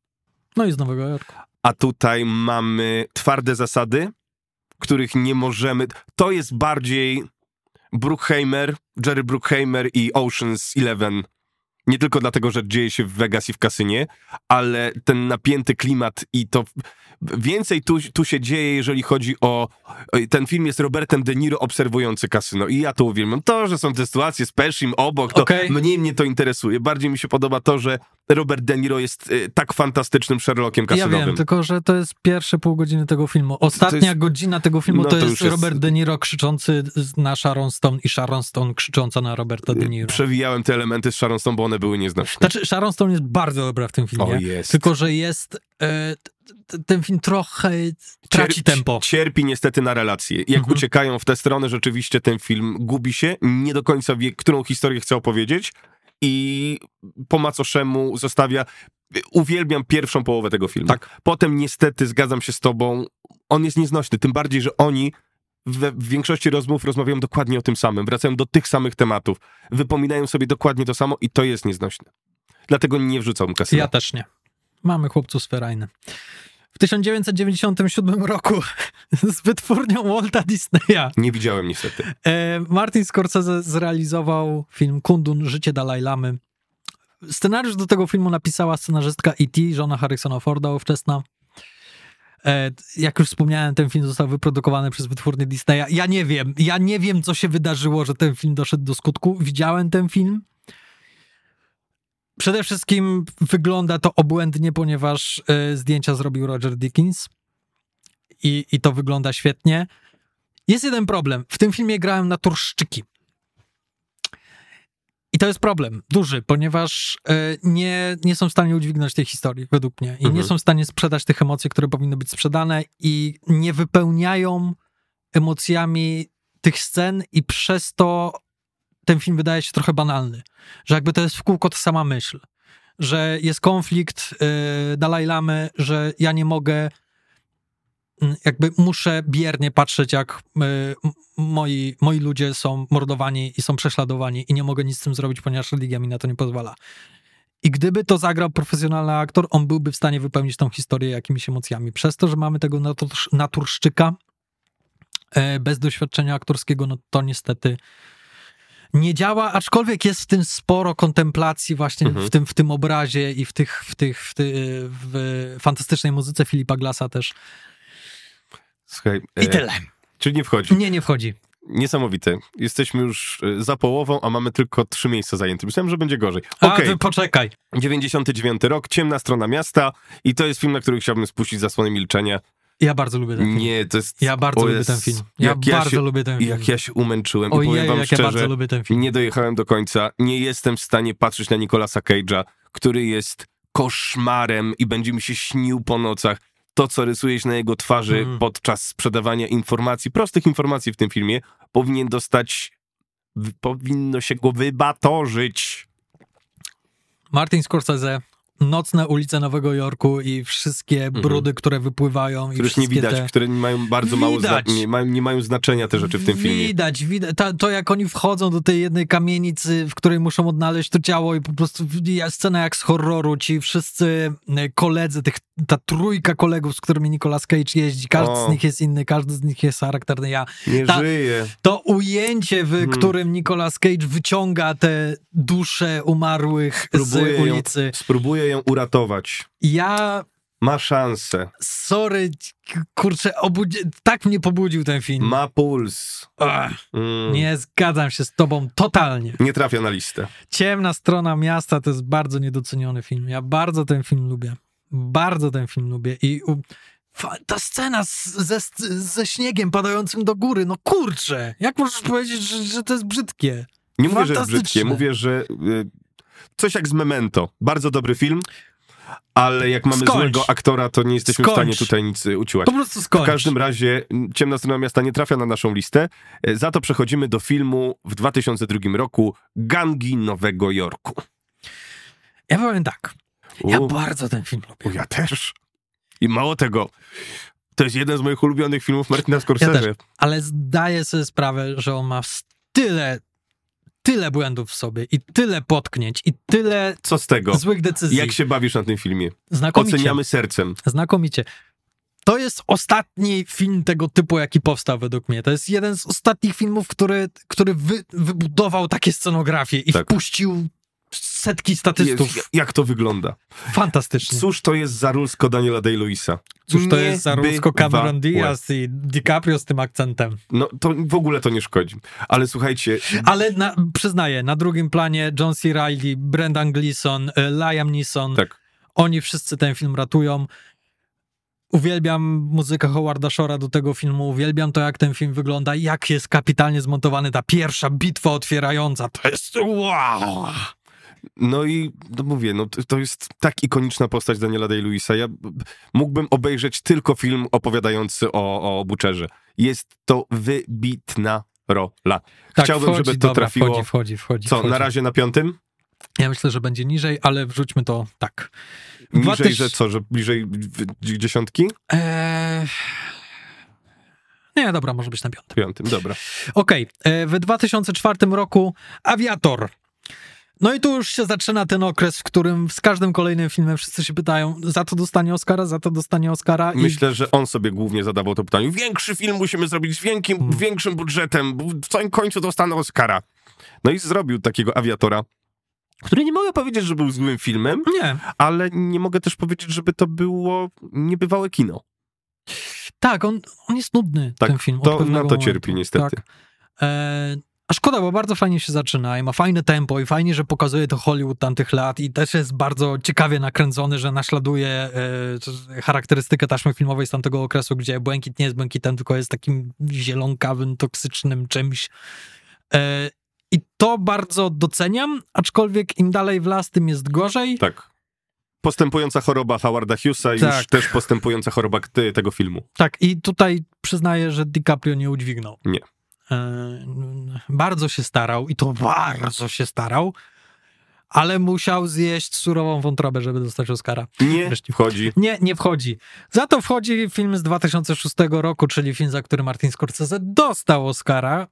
No i z Nowego Jorku. A tutaj mamy twarde zasady, których nie możemy... To jest bardziej Bruckheimer, Jerry Bruckheimer i Ocean's Eleven. Nie tylko dlatego, że dzieje się w Vegas i w kasynie, ale ten napięty klimat i to... Więcej tu, tu się dzieje, jeżeli chodzi o... Ten film jest Robertem De Niro obserwujący kasyno i ja to uwielbiam. To, że są te sytuacje z Pescim obok, to okay. Mniej mnie to interesuje. Bardziej mi się podoba to, że Robert De Niro jest y, tak fantastycznym Sherlockiem kasynowym. Ja wiem, tylko że to jest pierwsze pół godziny tego filmu. Ostatnia jest, godzina tego filmu no to, to jest Robert jest... De Niro krzyczący na Sharon Stone i Sharon Stone krzycząca na Roberta De Niro. Przewijałem te elementy z Sharon Stone, bo one były nieznaczne. Znaczy, Sharon Stone jest bardzo dobra w tym filmie. O, jest. Tylko, że jest... Y, ten film trochę traci cierpi, tempo. Cierpi niestety na relacje. Jak mhm. uciekają w tę stronę, rzeczywiście ten film gubi się, nie do końca wie, którą historię chce opowiedzieć i po macoszemu zostawia... Uwielbiam pierwszą połowę tego filmu. Tak. Potem niestety zgadzam się z tobą, on jest nieznośny, tym bardziej, że oni we, w większości rozmów rozmawiają dokładnie o tym samym, wracają do tych samych tematów, wypominają sobie dokładnie to samo i to jest nieznośne. Dlatego nie wrzucam kasyna. Ja też nie. Mamy Chłopców z Ferajny. W tysiąc dziewięćset dziewięćdziesiątym siódmym roku z wytwórnią Walta Disneya. Nie widziałem niestety. Martin Scorsese zrealizował film Kundun, Życie Dalaj Lamy. Scenariusz do tego filmu napisała scenarzystka E T, żona Harrisona Forda ówczesna. Jak już wspomniałem, ten film został wyprodukowany przez wytwórnię Disneya. Ja nie wiem, ja nie wiem, co się wydarzyło, że ten film doszedł do skutku. Widziałem ten film. Przede wszystkim wygląda to obłędnie, ponieważ y, zdjęcia zrobił Roger Deakins i, i to wygląda świetnie. Jest jeden problem. W tym filmie grałem naturszczyki. I to jest problem duży, ponieważ y, nie, nie są w stanie udźwignąć tej historii, według mnie. I mhm. nie są w stanie sprzedać tych emocji, które powinny być sprzedane i nie wypełniają emocjami tych scen i przez to ten film wydaje się trochę banalny, że jakby to jest w kółko ta sama myśl, że jest konflikt yy, Dalaj Lamy, że ja nie mogę, yy, jakby muszę biernie patrzeć, jak yy, moi, moi ludzie są mordowani i są prześladowani i nie mogę nic z tym zrobić, ponieważ religia mi na to nie pozwala. I gdyby to zagrał profesjonalny aktor, on byłby w stanie wypełnić tą historię jakimiś emocjami. Przez to, że mamy tego natursz- naturszczyka bez doświadczenia aktorskiego, no to niestety nie działa, aczkolwiek jest w tym sporo kontemplacji właśnie mhm. w, tym, w tym obrazie i w tych, w tych w ty, w fantastycznej muzyce Philippa Glassa też. Słuchaj, i tyle. E, czyli nie wchodzi? Nie, nie wchodzi. Niesamowite. Jesteśmy już za połową, a mamy tylko trzy miejsca zajęte. Myślałem, że będzie gorzej. Okay. A, ty poczekaj. dziewięćdziesiąty dziewiąty rok, Ciemna strona miasta i to jest film, na który chciałbym spuścić zasłonę milczenia. Ja bardzo lubię ten film. Nie, to jest... Ja bardzo lubię ten film. Ja bardzo lubię ten film. Jak ja się umęczyłem. I powiem wam szczerze, nie dojechałem do końca. Nie jestem w stanie patrzeć na Nicolasa Cage'a, który jest koszmarem i będzie mi się śnił po nocach. To, co rysujesz na jego twarzy mm. podczas sprzedawania informacji, prostych informacji w tym filmie, powinien dostać... Powinno się go wybatorzyć. Martin Scorsese... Nocne ulice Nowego Jorku i wszystkie brudy, mm-hmm. które wypływają. Których nie widać, te... które mają bardzo mało zna... nie, mają, nie mają znaczenia te rzeczy w tym filmie. Widać, widać. Ta, to jak oni wchodzą do tej jednej kamienicy, w której muszą odnaleźć to ciało i po prostu scena jak z horroru, ci wszyscy koledzy, tych, ta trójka kolegów, z którymi Nicolas Cage jeździ, każdy o. z nich jest inny, każdy z nich jest charakterny. Ja nie ta, żyję. To ujęcie, w hmm. którym Nicolas Cage wyciąga te dusze umarłych spróbuję z ulicy. Ją, spróbuję ją uratować. Ja... Ma szansę. Sorry, kurczę, obudzi... tak mnie pobudził ten film. Ma puls. Mm. Nie zgadzam się z tobą totalnie. Nie trafia na listę. Ciemna strona miasta to jest bardzo niedoceniony film. Ja bardzo ten film lubię. Bardzo ten film lubię i u... ta scena z, ze, ze śniegiem padającym do góry, no kurczę, jak możesz powiedzieć, że, że to jest brzydkie? Nie mówię, że jest brzydkie, mówię, że... Coś jak z Memento. Bardzo dobry film, ale jak mamy skończ. złego aktora, to nie jesteśmy skończ. w stanie tutaj nic uciłać. Po prostu skończ. W każdym razie Ciemna strona miasta nie trafia na naszą listę. Za to przechodzimy do filmu w dwa tysiące drugim roku Gangi Nowego Jorku. Ja powiem tak. Ja U. bardzo ten film lubię. U, ja też. I mało tego, to jest jeden z moich ulubionych filmów Martina Scorsese. Ja też, ale zdaję sobie sprawę, że on ma tyle... Tyle błędów w sobie i tyle potknięć i tyle Co z tego? złych decyzji. Jak się bawisz na tym filmie? Znakomicie. Oceniamy sercem. Znakomicie. To jest ostatni film tego typu, jaki powstał według mnie. To jest jeden z ostatnich filmów, który, który wy, wybudował takie scenografie i tak. wpuścił setki statystów. Jest, jak to wygląda? Fantastycznie. Cóż to jest za rulsko Daniela Day-Lewisa? Cóż nie to jest za rulsko Cameron Diaz i DiCaprio z tym akcentem? No to w ogóle to nie szkodzi. Ale słuchajcie... Ale na, przyznaję, na drugim planie John C. Reilly, Brendan Gleeson, Liam Neeson. Tak. Oni wszyscy ten film ratują. Uwielbiam muzykę Howarda Shore'a do tego filmu, uwielbiam to, jak ten film wygląda, jak jest kapitalnie zmontowany, ta pierwsza bitwa otwierająca. To jest wow! No i no mówię, no to jest tak ikoniczna postać Daniela Day-Lewisa. Ja mógłbym obejrzeć tylko film opowiadający o, o Butcherze. Jest to wybitna rola. Tak, Chciałbym, wchodzi, żeby to dobra, trafiło... Wchodzi, wchodzi, wchodzi, Co, wchodzi. Na razie na piątym? Ja myślę, że będzie niżej, ale wrzućmy to tak. Niżej, tyś... że co? Że bliżej dziesiątki? Eee... Nie, dobra, może być na piątym. Piątym, dobra. Okej, okay. W dwa tysiące czwartym roku Aviator. No i tu już się zaczyna ten okres, w którym z każdym kolejnym filmem wszyscy się pytają, za to dostanie Oscara, za to dostanie Oscara. I... Myślę, że on sobie głównie zadawał to pytanie. Większy film musimy zrobić z większym, hmm. większym budżetem, bo w całym końcu dostanę Oscara. No i zrobił takiego Aviatora, który nie mogę powiedzieć, że był złym filmem, nie. ale nie mogę też powiedzieć, żeby to było niebywałe kino. Tak, on, on jest nudny, tak, ten film. To, na to cierpi niestety. Tak. E... A szkoda, bo bardzo fajnie się zaczyna i ma fajne tempo i fajnie, że pokazuje to Hollywood tamtych lat i też jest bardzo ciekawie nakręcony, że naśladuje y, charakterystykę taśmy filmowej z tamtego okresu, gdzie błękit nie jest błękitem, tylko jest takim zielonkawym, toksycznym czymś. Y, I to bardzo doceniam, aczkolwiek im dalej w las, tym jest gorzej. Tak. Postępująca choroba Howarda Hughesa i tak. już też postępująca choroba tego filmu. Tak, i tutaj przyznaję, że DiCaprio nie udźwignął. Nie. Bardzo się starał i to bardzo się starał, ale musiał zjeść surową wątrobę, żeby dostać Oscara. Nie Wreszcie. wchodzi. Nie, nie wchodzi. Za to wchodzi film z dwa tysiące szóstym roku, czyli film, za który Martin Scorsese dostał Oscara.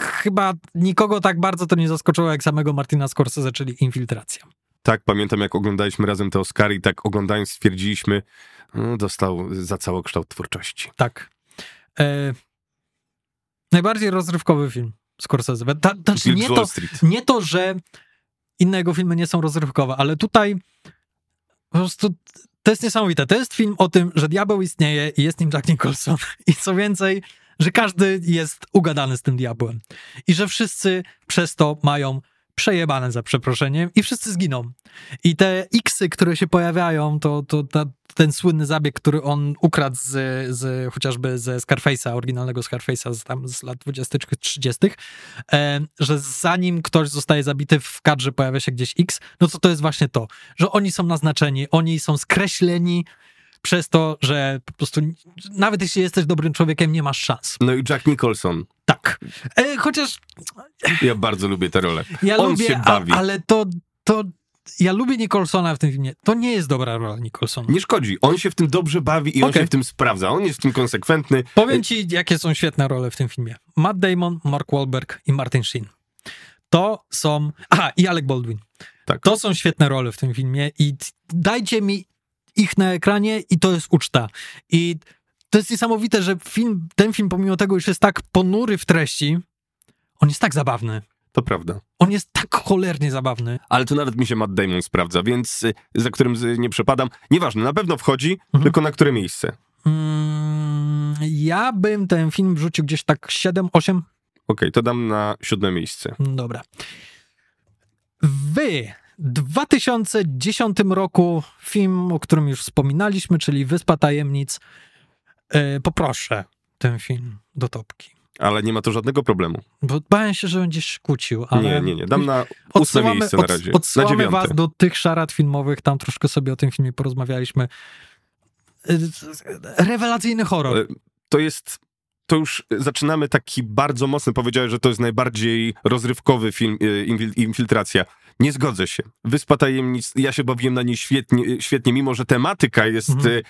Chyba nikogo tak bardzo to nie zaskoczyło jak samego Martina Scorsese, czyli Infiltracja. tak pamiętam, jak oglądaliśmy razem te Oscary i tak oglądając stwierdziliśmy, no, dostał za całokształt twórczości. Tak. E... Najbardziej rozrywkowy film Scorsese. Ta, ta, nie, to, nie to, że inne jego filmy nie są rozrywkowe, ale tutaj po prostu to jest niesamowite. To jest film o tym, że diabeł istnieje i jest nim Jack Nicholson. I co więcej, że każdy jest ugadany z tym diabłem. I że wszyscy przez to mają przejebane, za przeproszeniem, i wszyscy zginą. I te iksy, które się pojawiają, to, to ta, ten słynny zabieg, który on ukradł z, z, chociażby ze Scarface'a, oryginalnego Scarface'a z, tam, z lat dwudziestych czy trzydziestych, e, że zanim ktoś zostaje zabity w kadrze pojawia się gdzieś X, no to to jest właśnie to, że oni są naznaczeni, oni są skreśleni przez to, że po prostu nawet jeśli jesteś dobrym człowiekiem, nie masz szans. No i Jack Nicholson. Tak. E, chociaż... Ja bardzo lubię tę rolę. Ja On lubię, się bawi. A, ale to, to... Ja lubię Nicholsona w tym filmie. To nie jest dobra rola Nicholsona. Nie szkodzi. On się w tym dobrze bawi i okay. On się w tym sprawdza. On jest w tym konsekwentny. Powiem ci, jakie są świetne role w tym filmie. Matt Damon, Mark Wahlberg i Martin Sheen. To są... Aha, i Alec Baldwin. Tak. To są świetne role w tym filmie i dajcie mi ich na ekranie i to jest uczta. I to jest niesamowite, że film, ten film pomimo tego, już jest tak ponury w treści, on jest tak zabawny. To prawda. On jest tak cholernie zabawny. Ale to nawet mi się Matt Damon sprawdza, więc za którym nie przepadam. Nieważne, na pewno wchodzi, mhm. tylko na które miejsce? Mm, ja bym ten film wrzucił gdzieś tak siedem osiem. Okej, okay, to dam na siódme miejsce. Dobra. Wy... W dwa tysiące dziesiątym roku film, o którym już wspominaliśmy, czyli Wyspa Tajemnic. Yy, poproszę ten film do topki. Ale nie ma to żadnego problemu. Bo bałem się, że będziesz kłócił, ale... Nie, nie, nie. Dam na ósme miejsce na razie. Odsyłamy was do tych szarad filmowych. Tam troszkę sobie o tym filmie porozmawialiśmy. Yy, rewelacyjny horror. Yy, to jest... To już zaczynamy taki bardzo mocny, powiedziałeś, że to jest najbardziej rozrywkowy film, Infiltracja. Nie zgodzę się. Wyspa Tajemnic, ja się bawiłem na niej świetnie, świetnie mimo że tematyka jest mhm.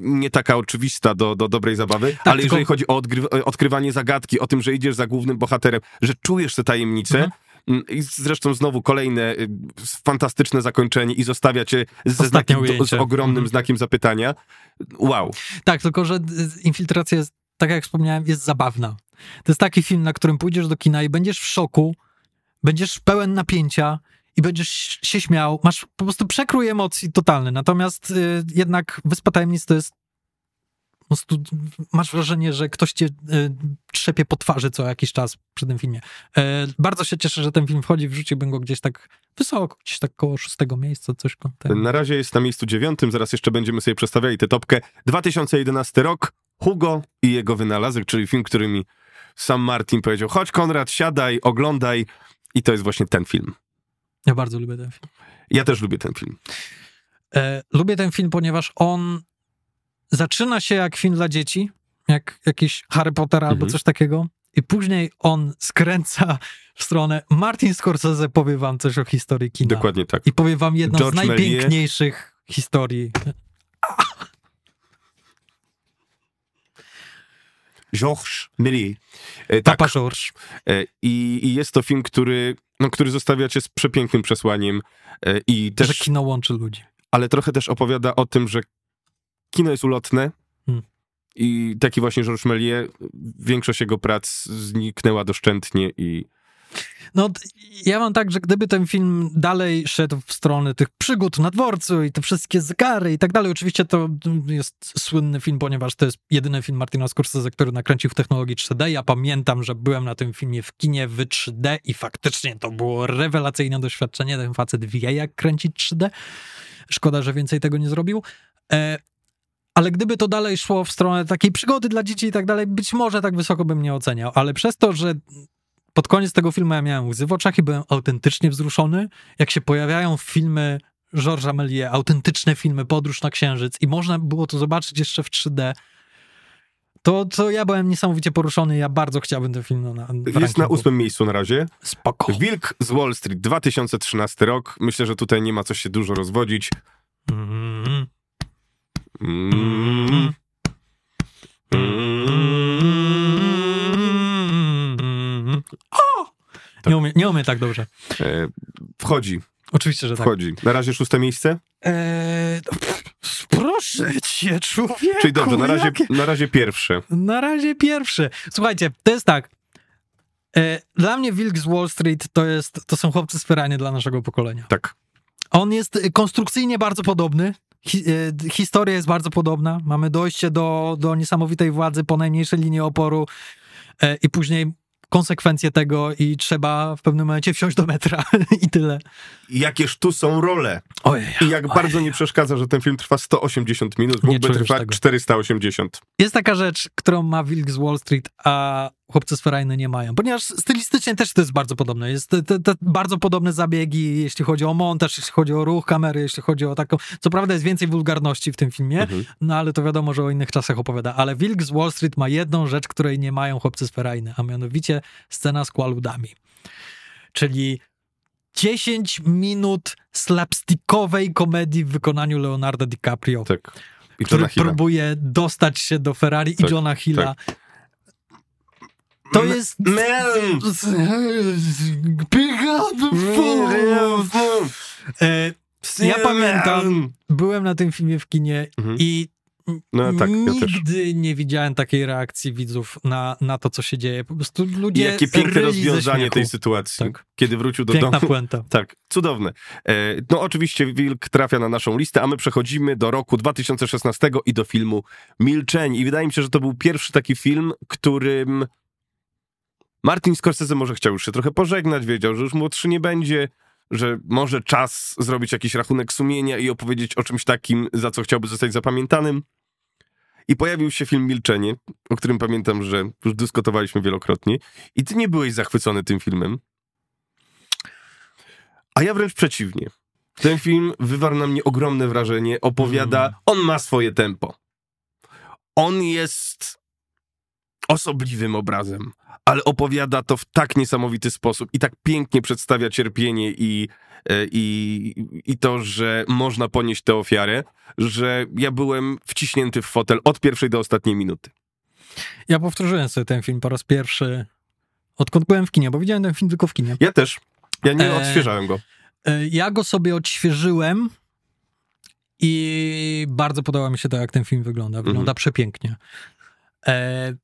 nie taka oczywista do, do dobrej zabawy, tak, ale tylko... jeżeli chodzi o odgry- odkrywanie zagadki, o tym, że idziesz za głównym bohaterem, że czujesz te tajemnice, mhm. I zresztą znowu kolejne fantastyczne zakończenie i zostawia cię ze znakiem, z ogromnym mhm. znakiem zapytania. Wow. Tak, tylko że Infiltracja jest, tak jak wspomniałem, jest zabawna. To jest taki film, na którym pójdziesz do kina i będziesz w szoku, będziesz pełen napięcia i będziesz się śmiał. Masz po prostu przekrój emocji totalny. Natomiast y, jednak Wyspa Tajemnic to jest po prostu masz wrażenie, że ktoś cię y, trzepie po twarzy co jakiś czas przy tym filmie. Y, bardzo się cieszę, że ten film wchodzi. Wrzuciłbym go gdzieś tak wysoko, gdzieś tak koło szóstego miejsca. Coś tam. Na razie jest na miejscu dziewiątym. Zaraz jeszcze będziemy sobie przestawiali tę topkę. dwa tysiące jedenasty rok. Hugo i jego wynalazek, czyli film, który mi sam Martin powiedział, chodź Konrad, siadaj, oglądaj. I to jest właśnie ten film. Ja bardzo lubię ten film. Ja też lubię ten film. E, lubię ten film, ponieważ on zaczyna się jak film dla dzieci, jak jakiś Harry Potter albo mhm. coś takiego. I później on skręca w stronę Martin Scorsese powie wam coś o historii kina. Dokładnie tak. I powie wam jedną Georges z najpiękniejszych Méliès. Historii. Georges Méliès. E, tak. Papa Georges. E, i, I jest to film, który, no, który zostawia cię z przepięknym przesłaniem. E, i też, że kino łączy ludzi. Ale trochę też opowiada o tym, że kino jest ulotne hmm. i taki właśnie Georges Méliès, większość jego prac zniknęła doszczętnie i... No, ja mam tak, że gdyby ten film dalej szedł w stronę tych przygód na dworcu i te wszystkie zegary i tak dalej, oczywiście to jest słynny film, ponieważ to jest jedyny film Martina Scorsese, który nakręcił w technologii trzy D. Ja pamiętam, że byłem na tym filmie w kinie w trzy D i faktycznie to było rewelacyjne doświadczenie. Ten facet wie, jak kręcić trzy D. Szkoda, że więcej tego nie zrobił. E- Ale gdyby to dalej szło w stronę takiej przygody dla dzieci i tak dalej, być może tak wysoko bym nie oceniał. Ale przez to, że pod koniec tego filmu ja miałem łzy w oczach i byłem autentycznie wzruszony, jak się pojawiają filmy Georgesa Méliès, autentyczne filmy, Podróż na Księżyc i można było to zobaczyć jeszcze w trzy D, to, to ja byłem niesamowicie poruszony, ja bardzo chciałbym ten film. No, na, Jest na ósmym miejscu na razie. Spoko. Wilk z Wall Street, dwa tysiące trzynasty rok. Myślę, że tutaj nie ma co się dużo rozwodzić. Mm. Mm. Mm. O! Tak. Nie umie, nie umie tak dobrze. E, wchodzi Oczywiście, że wchodzi. Tak. Wchodzi. Na razie szóste miejsce? Eee, no, proszę cię, człowieku. Czyli dobrze, na razie, jakie... na razie pierwsze. Na razie pierwsze. Słuchajcie, to jest tak. Eee, dla mnie Wilk z Wall Street to, jest, to są chłopcy z Ferrari dla naszego pokolenia. Tak. On jest konstrukcyjnie bardzo podobny. Hi- historia jest bardzo podobna. Mamy dojście do, do niesamowitej władzy po najmniejszej linii oporu eee, i później... konsekwencje tego i trzeba w pewnym momencie wsiąść do metra i tyle. Jakież tu są role. Ojej, I jak ojej. Bardzo nie przeszkadza, że ten film trwa sto osiemdziesiąt minut, mógłby trwać tego. czterysta osiemdziesiąt. Jest taka rzecz, którą ma Wilk z Wall Street, a chłopcy z Ferajny nie mają, ponieważ stylistycznie też to jest bardzo podobne. Jest te, te bardzo podobne zabiegi, jeśli chodzi o montaż, jeśli chodzi o ruch kamery, jeśli chodzi o taką... Co prawda jest więcej wulgarności w tym filmie, mhm. no ale to wiadomo, że o innych czasach opowiada. Ale Wilk z Wall Street ma jedną rzecz, której nie mają chłopcy z Ferajny, a mianowicie scena z kłaludami. Czyli dziesięć minut slapstickowej komedii w wykonaniu Leonardo DiCaprio. Tak. I który próbuje dostać się do Ferrari tak. i Johna Hilla. Tak. To jest... Ja pamiętam, byłem na tym filmie w kinie mhm. i no, tak, nigdy ja nie widziałem takiej reakcji widzów na, na to, co się dzieje. Po prostu ludzie... Jakie piękne rozwiązanie tej sytuacji. Tak. Kiedy wrócił do Piękna domu. Puenta. Tak, cudowne. E, no oczywiście Wilk trafia na naszą listę, a my przechodzimy do roku dwa tysiące szesnastego i do filmu Milczenie. I wydaje mi się, że to był pierwszy taki film, którym... Martin Scorsese może chciał już się trochę pożegnać, wiedział, że już młodszy nie będzie, że może czas zrobić jakiś rachunek sumienia i opowiedzieć o czymś takim, za co chciałby zostać zapamiętanym. I pojawił się film Milczenie, o którym pamiętam, że już dyskutowaliśmy wielokrotnie. I ty nie byłeś zachwycony tym filmem. A ja wręcz przeciwnie. Ten film wywarł na mnie ogromne wrażenie, opowiada, on ma swoje tempo. On jest... osobliwym obrazem, ale opowiada to w tak niesamowity sposób i tak pięknie przedstawia cierpienie i, i, i to, że można ponieść tę ofiarę, że ja byłem wciśnięty w fotel od pierwszej do ostatniej minuty. Ja powtórzyłem sobie ten film po raz pierwszy, odkąd byłem w kinie, bo widziałem ten film tylko w kinie. Ja też. Ja nie odświeżałem go. E, ja go sobie odświeżyłem i bardzo podoba mi się to, jak ten film wygląda. Wygląda mhm. przepięknie. E,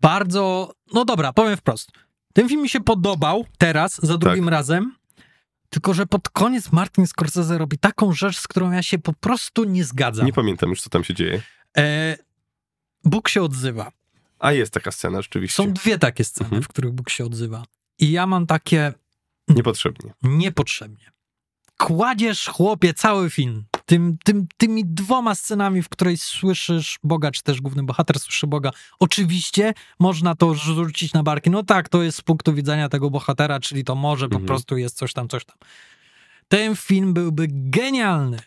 Bardzo, no dobra, powiem wprost. Ten film mi się podobał teraz, za drugim tak. razem, tylko że pod koniec Martin Scorsese robi taką rzecz, z którą ja się po prostu nie zgadzam. Nie pamiętam już, co tam się dzieje. E, Bóg się odzywa. A jest taka scena, rzeczywiście. Są dwie takie sceny, mhm. w których Bóg się odzywa. I ja mam takie... Niepotrzebnie. Niepotrzebnie. Kładziesz, chłopie, cały film tym, tym, tymi dwoma scenami, w której słyszysz Boga, czy też główny bohater słyszy Boga. Oczywiście można to rzucić na barki. No tak, to jest z punktu widzenia tego bohatera, czyli to może mhm. po prostu jest coś tam, coś tam. Ten film byłby genialny,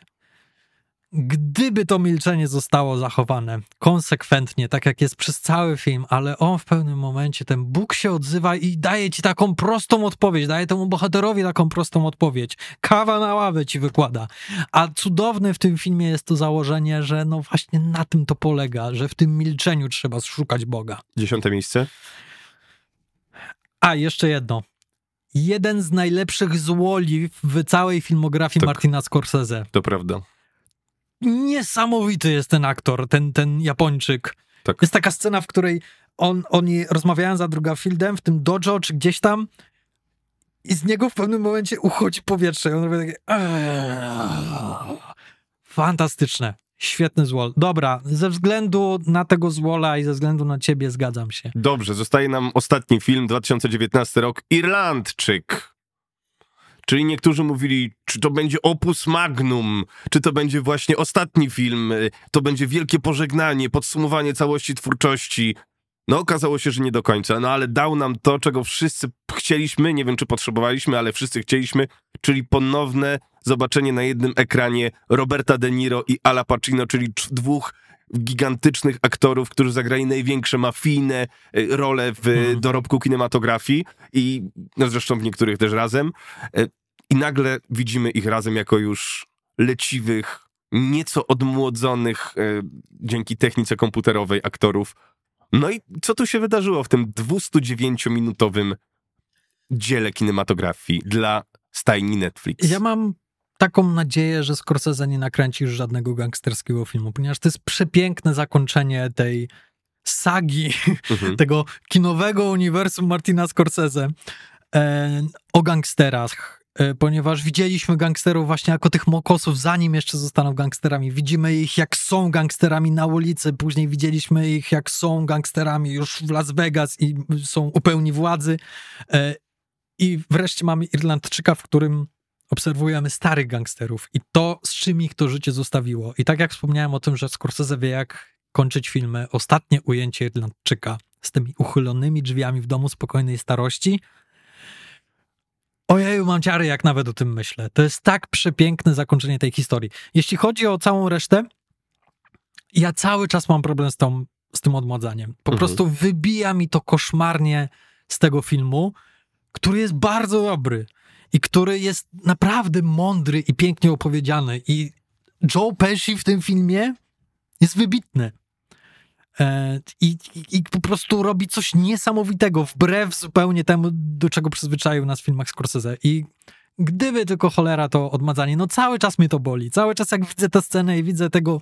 gdyby to milczenie zostało zachowane konsekwentnie, tak jak jest przez cały film, ale on w pewnym momencie, ten Bóg się odzywa i daje ci taką prostą odpowiedź, daje temu bohaterowi taką prostą odpowiedź. Kawa na ławę ci wykłada. A cudowne w tym filmie jest to założenie, że no właśnie na tym to polega, że w tym milczeniu trzeba szukać Boga. Dziesiąte miejsce. A, jeszcze jedno. Jeden z najlepszych złoliw w całej filmografii tak, Martina Scorsese. To prawda. Niesamowity jest ten aktor, ten, ten Japończyk. Tak. Jest taka scena, w której on, oni rozmawiają za Drugafieldem w tym dojo, czy gdzieś tam i z niego w pewnym momencie uchodzi powietrze i on robi takie fantastyczne, świetny złol. Dobra, ze względu na tego złola i ze względu na ciebie zgadzam się. Dobrze, zostaje nam ostatni film, dwa tysiące dziewiętnasty rok, Irlandczyk. Czyli niektórzy mówili, czy to będzie opus magnum, czy to będzie właśnie ostatni film, to będzie wielkie pożegnanie, podsumowanie całości twórczości. No okazało się, że nie do końca, no ale dał nam to, czego wszyscy chcieliśmy, nie wiem czy potrzebowaliśmy, ale wszyscy chcieliśmy, czyli ponowne zobaczenie na jednym ekranie Roberta De Niro i Ala Pacino, czyli dwóch gigantycznych aktorów, którzy zagrali największe mafijne role w hmm. dorobku kinematografii i no zresztą w niektórych też razem. I nagle widzimy ich razem jako już leciwych, nieco odmłodzonych e, dzięki technice komputerowej aktorów. No i co tu się wydarzyło w tym dwieście dziewięciominutowym dziele kinematografii dla stajni Netflix? Ja mam taką nadzieję, że Scorsese nie nakręci już żadnego gangsterskiego filmu, ponieważ to jest przepiękne zakończenie tej sagi, mhm. tego kinowego uniwersum Martina Scorsese e, o gangsterach, e, ponieważ widzieliśmy gangsterów właśnie jako tych mokosów, zanim jeszcze zostaną gangsterami. Widzimy ich, jak są gangsterami na ulicy, później widzieliśmy ich, jak są gangsterami już w Las Vegas i są u pełni władzy. E, I wreszcie mamy Irlandczyka, w którym obserwujemy starych gangsterów i to, z czym ich to życie zostawiło. I tak jak wspomniałem o tym, że Scorsese wie, jak kończyć filmy, ostatnie ujęcie Irlandczyka z tymi uchylonymi drzwiami w domu spokojnej starości. Ojeju, mam ciary, jak nawet o tym myślę. To jest tak przepiękne zakończenie tej historii. Jeśli chodzi o całą resztę, ja cały czas mam problem z, tą, z tym odmładzaniem. Po mhm. prostu wybija mi to koszmarnie z tego filmu, który jest bardzo dobry i który jest naprawdę mądry i pięknie opowiedziany. I Joe Pesci w tym filmie jest wybitny. E, i, I po prostu robi coś niesamowitego, wbrew zupełnie temu, do czego przyzwyczaił nas w filmach Scorsese. I gdyby tylko cholera to odmadzanie, no cały czas mnie to boli. Cały czas jak widzę tę scenę i widzę tego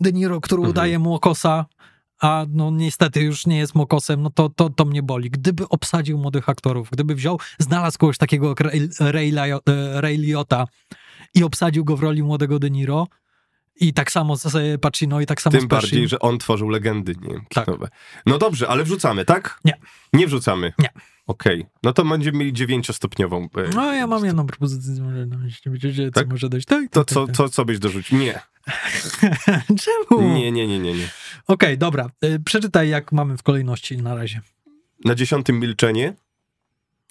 De Niro, który mhm. udaje mokosa, a no niestety już nie jest mokosem, no to, to, to mnie boli. Gdyby obsadził młodych aktorów, gdyby wziął, znalazł kogoś takiego jak Ray, Ray Liotta i obsadził go w roli młodego De Niro i tak samo z Pacino i tak samo Tym z Pesci. Bardziej, że on tworzył legendy, nie? Tak. No dobrze, ale wrzucamy, tak? Nie. Nie wrzucamy? Nie. Okej, okay. No to będziemy mieli dziewięciostopniową. E, no ja mam jedną propozycję, co tak? może dojść. Tak, tak, to tak, co, tak. co, co byś dorzucił? Nie. Czemu? Nie, nie, nie, nie. nie. Okej, okay, dobra. Przeczytaj, jak mamy w kolejności na razie. Na dziesiątym milczenie.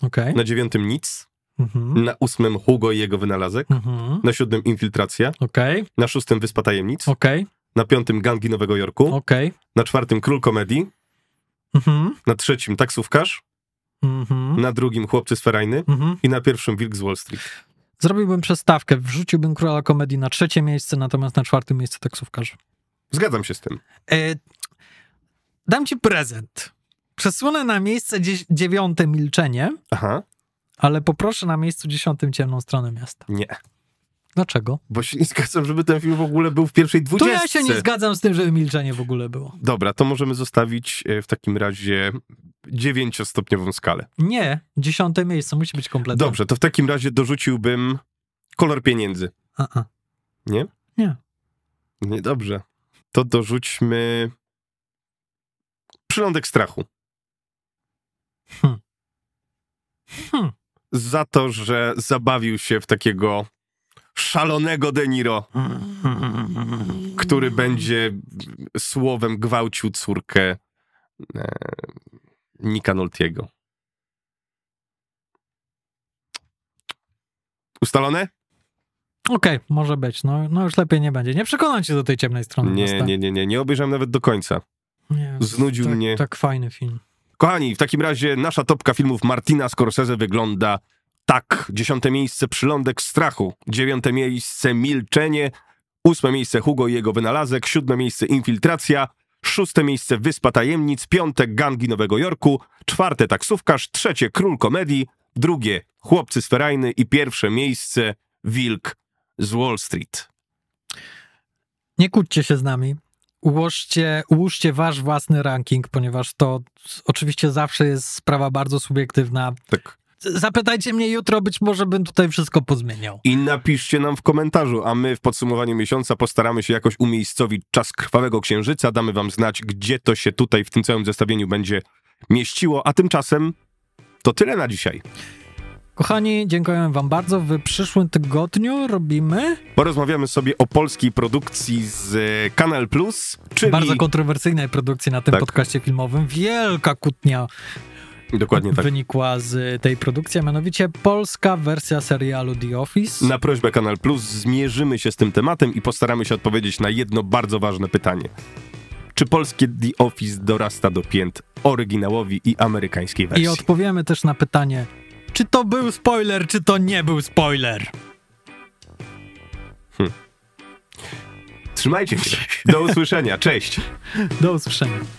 Okay. Na dziewiątym nic. Mhm. Na ósmym Hugo i jego wynalazek. Mhm. Na siódmym infiltracja. Okay. Na szóstym Wyspa Tajemnic. Okay. Na piątym gangi Nowego Jorku. Okay. Na czwartym Król Komedii. Mhm. Na trzecim Taksówkarz. Mm-hmm. Na drugim Chłopcy z Ferajny mm-hmm. i na pierwszym Wilk z Wall Street. Zrobiłbym przestawkę, wrzuciłbym Króla Komedii na trzecie miejsce, natomiast na czwartym miejsce Taksówkarz. Zgadzam się z tym. E, dam ci prezent. Przesunę na miejsce dzie- dziewiąte milczenie, Aha. ale poproszę na miejscu dziesiątym Ciemną Stronę Miasta. Nie. Dlaczego? Bo się nie zgadzam, żeby ten film w ogóle był w pierwszej dwudziestce. To ja się nie zgadzam z tym, żeby milczenie w ogóle było. Dobra, to możemy zostawić w takim razie dziewięciostopniową skalę. Nie, dziesiąte miejsce, musi być kompletne. Dobrze, to w takim razie dorzuciłbym Kolor pieniędzy. A-a. Nie? Nie. Nie, dobrze. To dorzućmy Przylądek strachu. Hmm. Hmm. Za to, że zabawił się w takiego szalonego De Niro, który będzie słowem gwałcił córkę e, Nicka Noltiego. Ustalone? Okej, okay, może być. No, no już lepiej nie będzie. Nie przekonam cię do tej Ciemnej Strony. Nie, nie, nie, nie. Nie obejrzałem nawet do końca. Nie, Znudził tak, mnie. Tak fajny film. Kochani, w takim razie nasza topka filmów Martina Scorsese wygląda tak. Dziesiąte miejsce Przylądek strachu. Dziewiąte miejsce Milczenie. Ósme miejsce Hugo i jego wynalazek. Siódme miejsce Infiltracja. Szóste miejsce Wyspa Tajemnic. Piąte gangi Nowego Jorku. Czwarte Taksówkarz. Trzecie Król Komedii. Drugie Chłopcy z Ferajny. I pierwsze miejsce Wilk z Wall Street. Nie kłóćcie się z nami. Ułóżcie, ułóżcie wasz własny ranking, ponieważ to oczywiście zawsze jest sprawa bardzo subiektywna. Tak. Zapytajcie mnie jutro, być może bym tutaj wszystko pozmieniał. I napiszcie nam w komentarzu, a my w podsumowaniu miesiąca postaramy się jakoś umiejscowić Czas Krwawego Księżyca. Damy wam znać, gdzie to się tutaj w tym całym zestawieniu będzie mieściło, a tymczasem to tyle na dzisiaj. Kochani, dziękujemy wam bardzo. W przyszłym tygodniu robimy... Porozmawiamy sobie o polskiej produkcji z Kanal Plus, czyli... Bardzo kontrowersyjnej produkcji na tym tak. podcaście filmowym. Wielka kłótnia... Dokładnie tak. Wynikła z tej produkcji, a mianowicie polska wersja serialu The Office. Na prośbę Kanal Plus zmierzymy się z tym tematem i postaramy się odpowiedzieć na jedno bardzo ważne pytanie. Czy polskie The Office dorasta do pięt oryginałowi i amerykańskiej wersji? I odpowiemy też na pytanie, czy to był spoiler, czy to nie był spoiler? Hmm. Trzymajcie się. Do usłyszenia. Cześć. Do usłyszenia.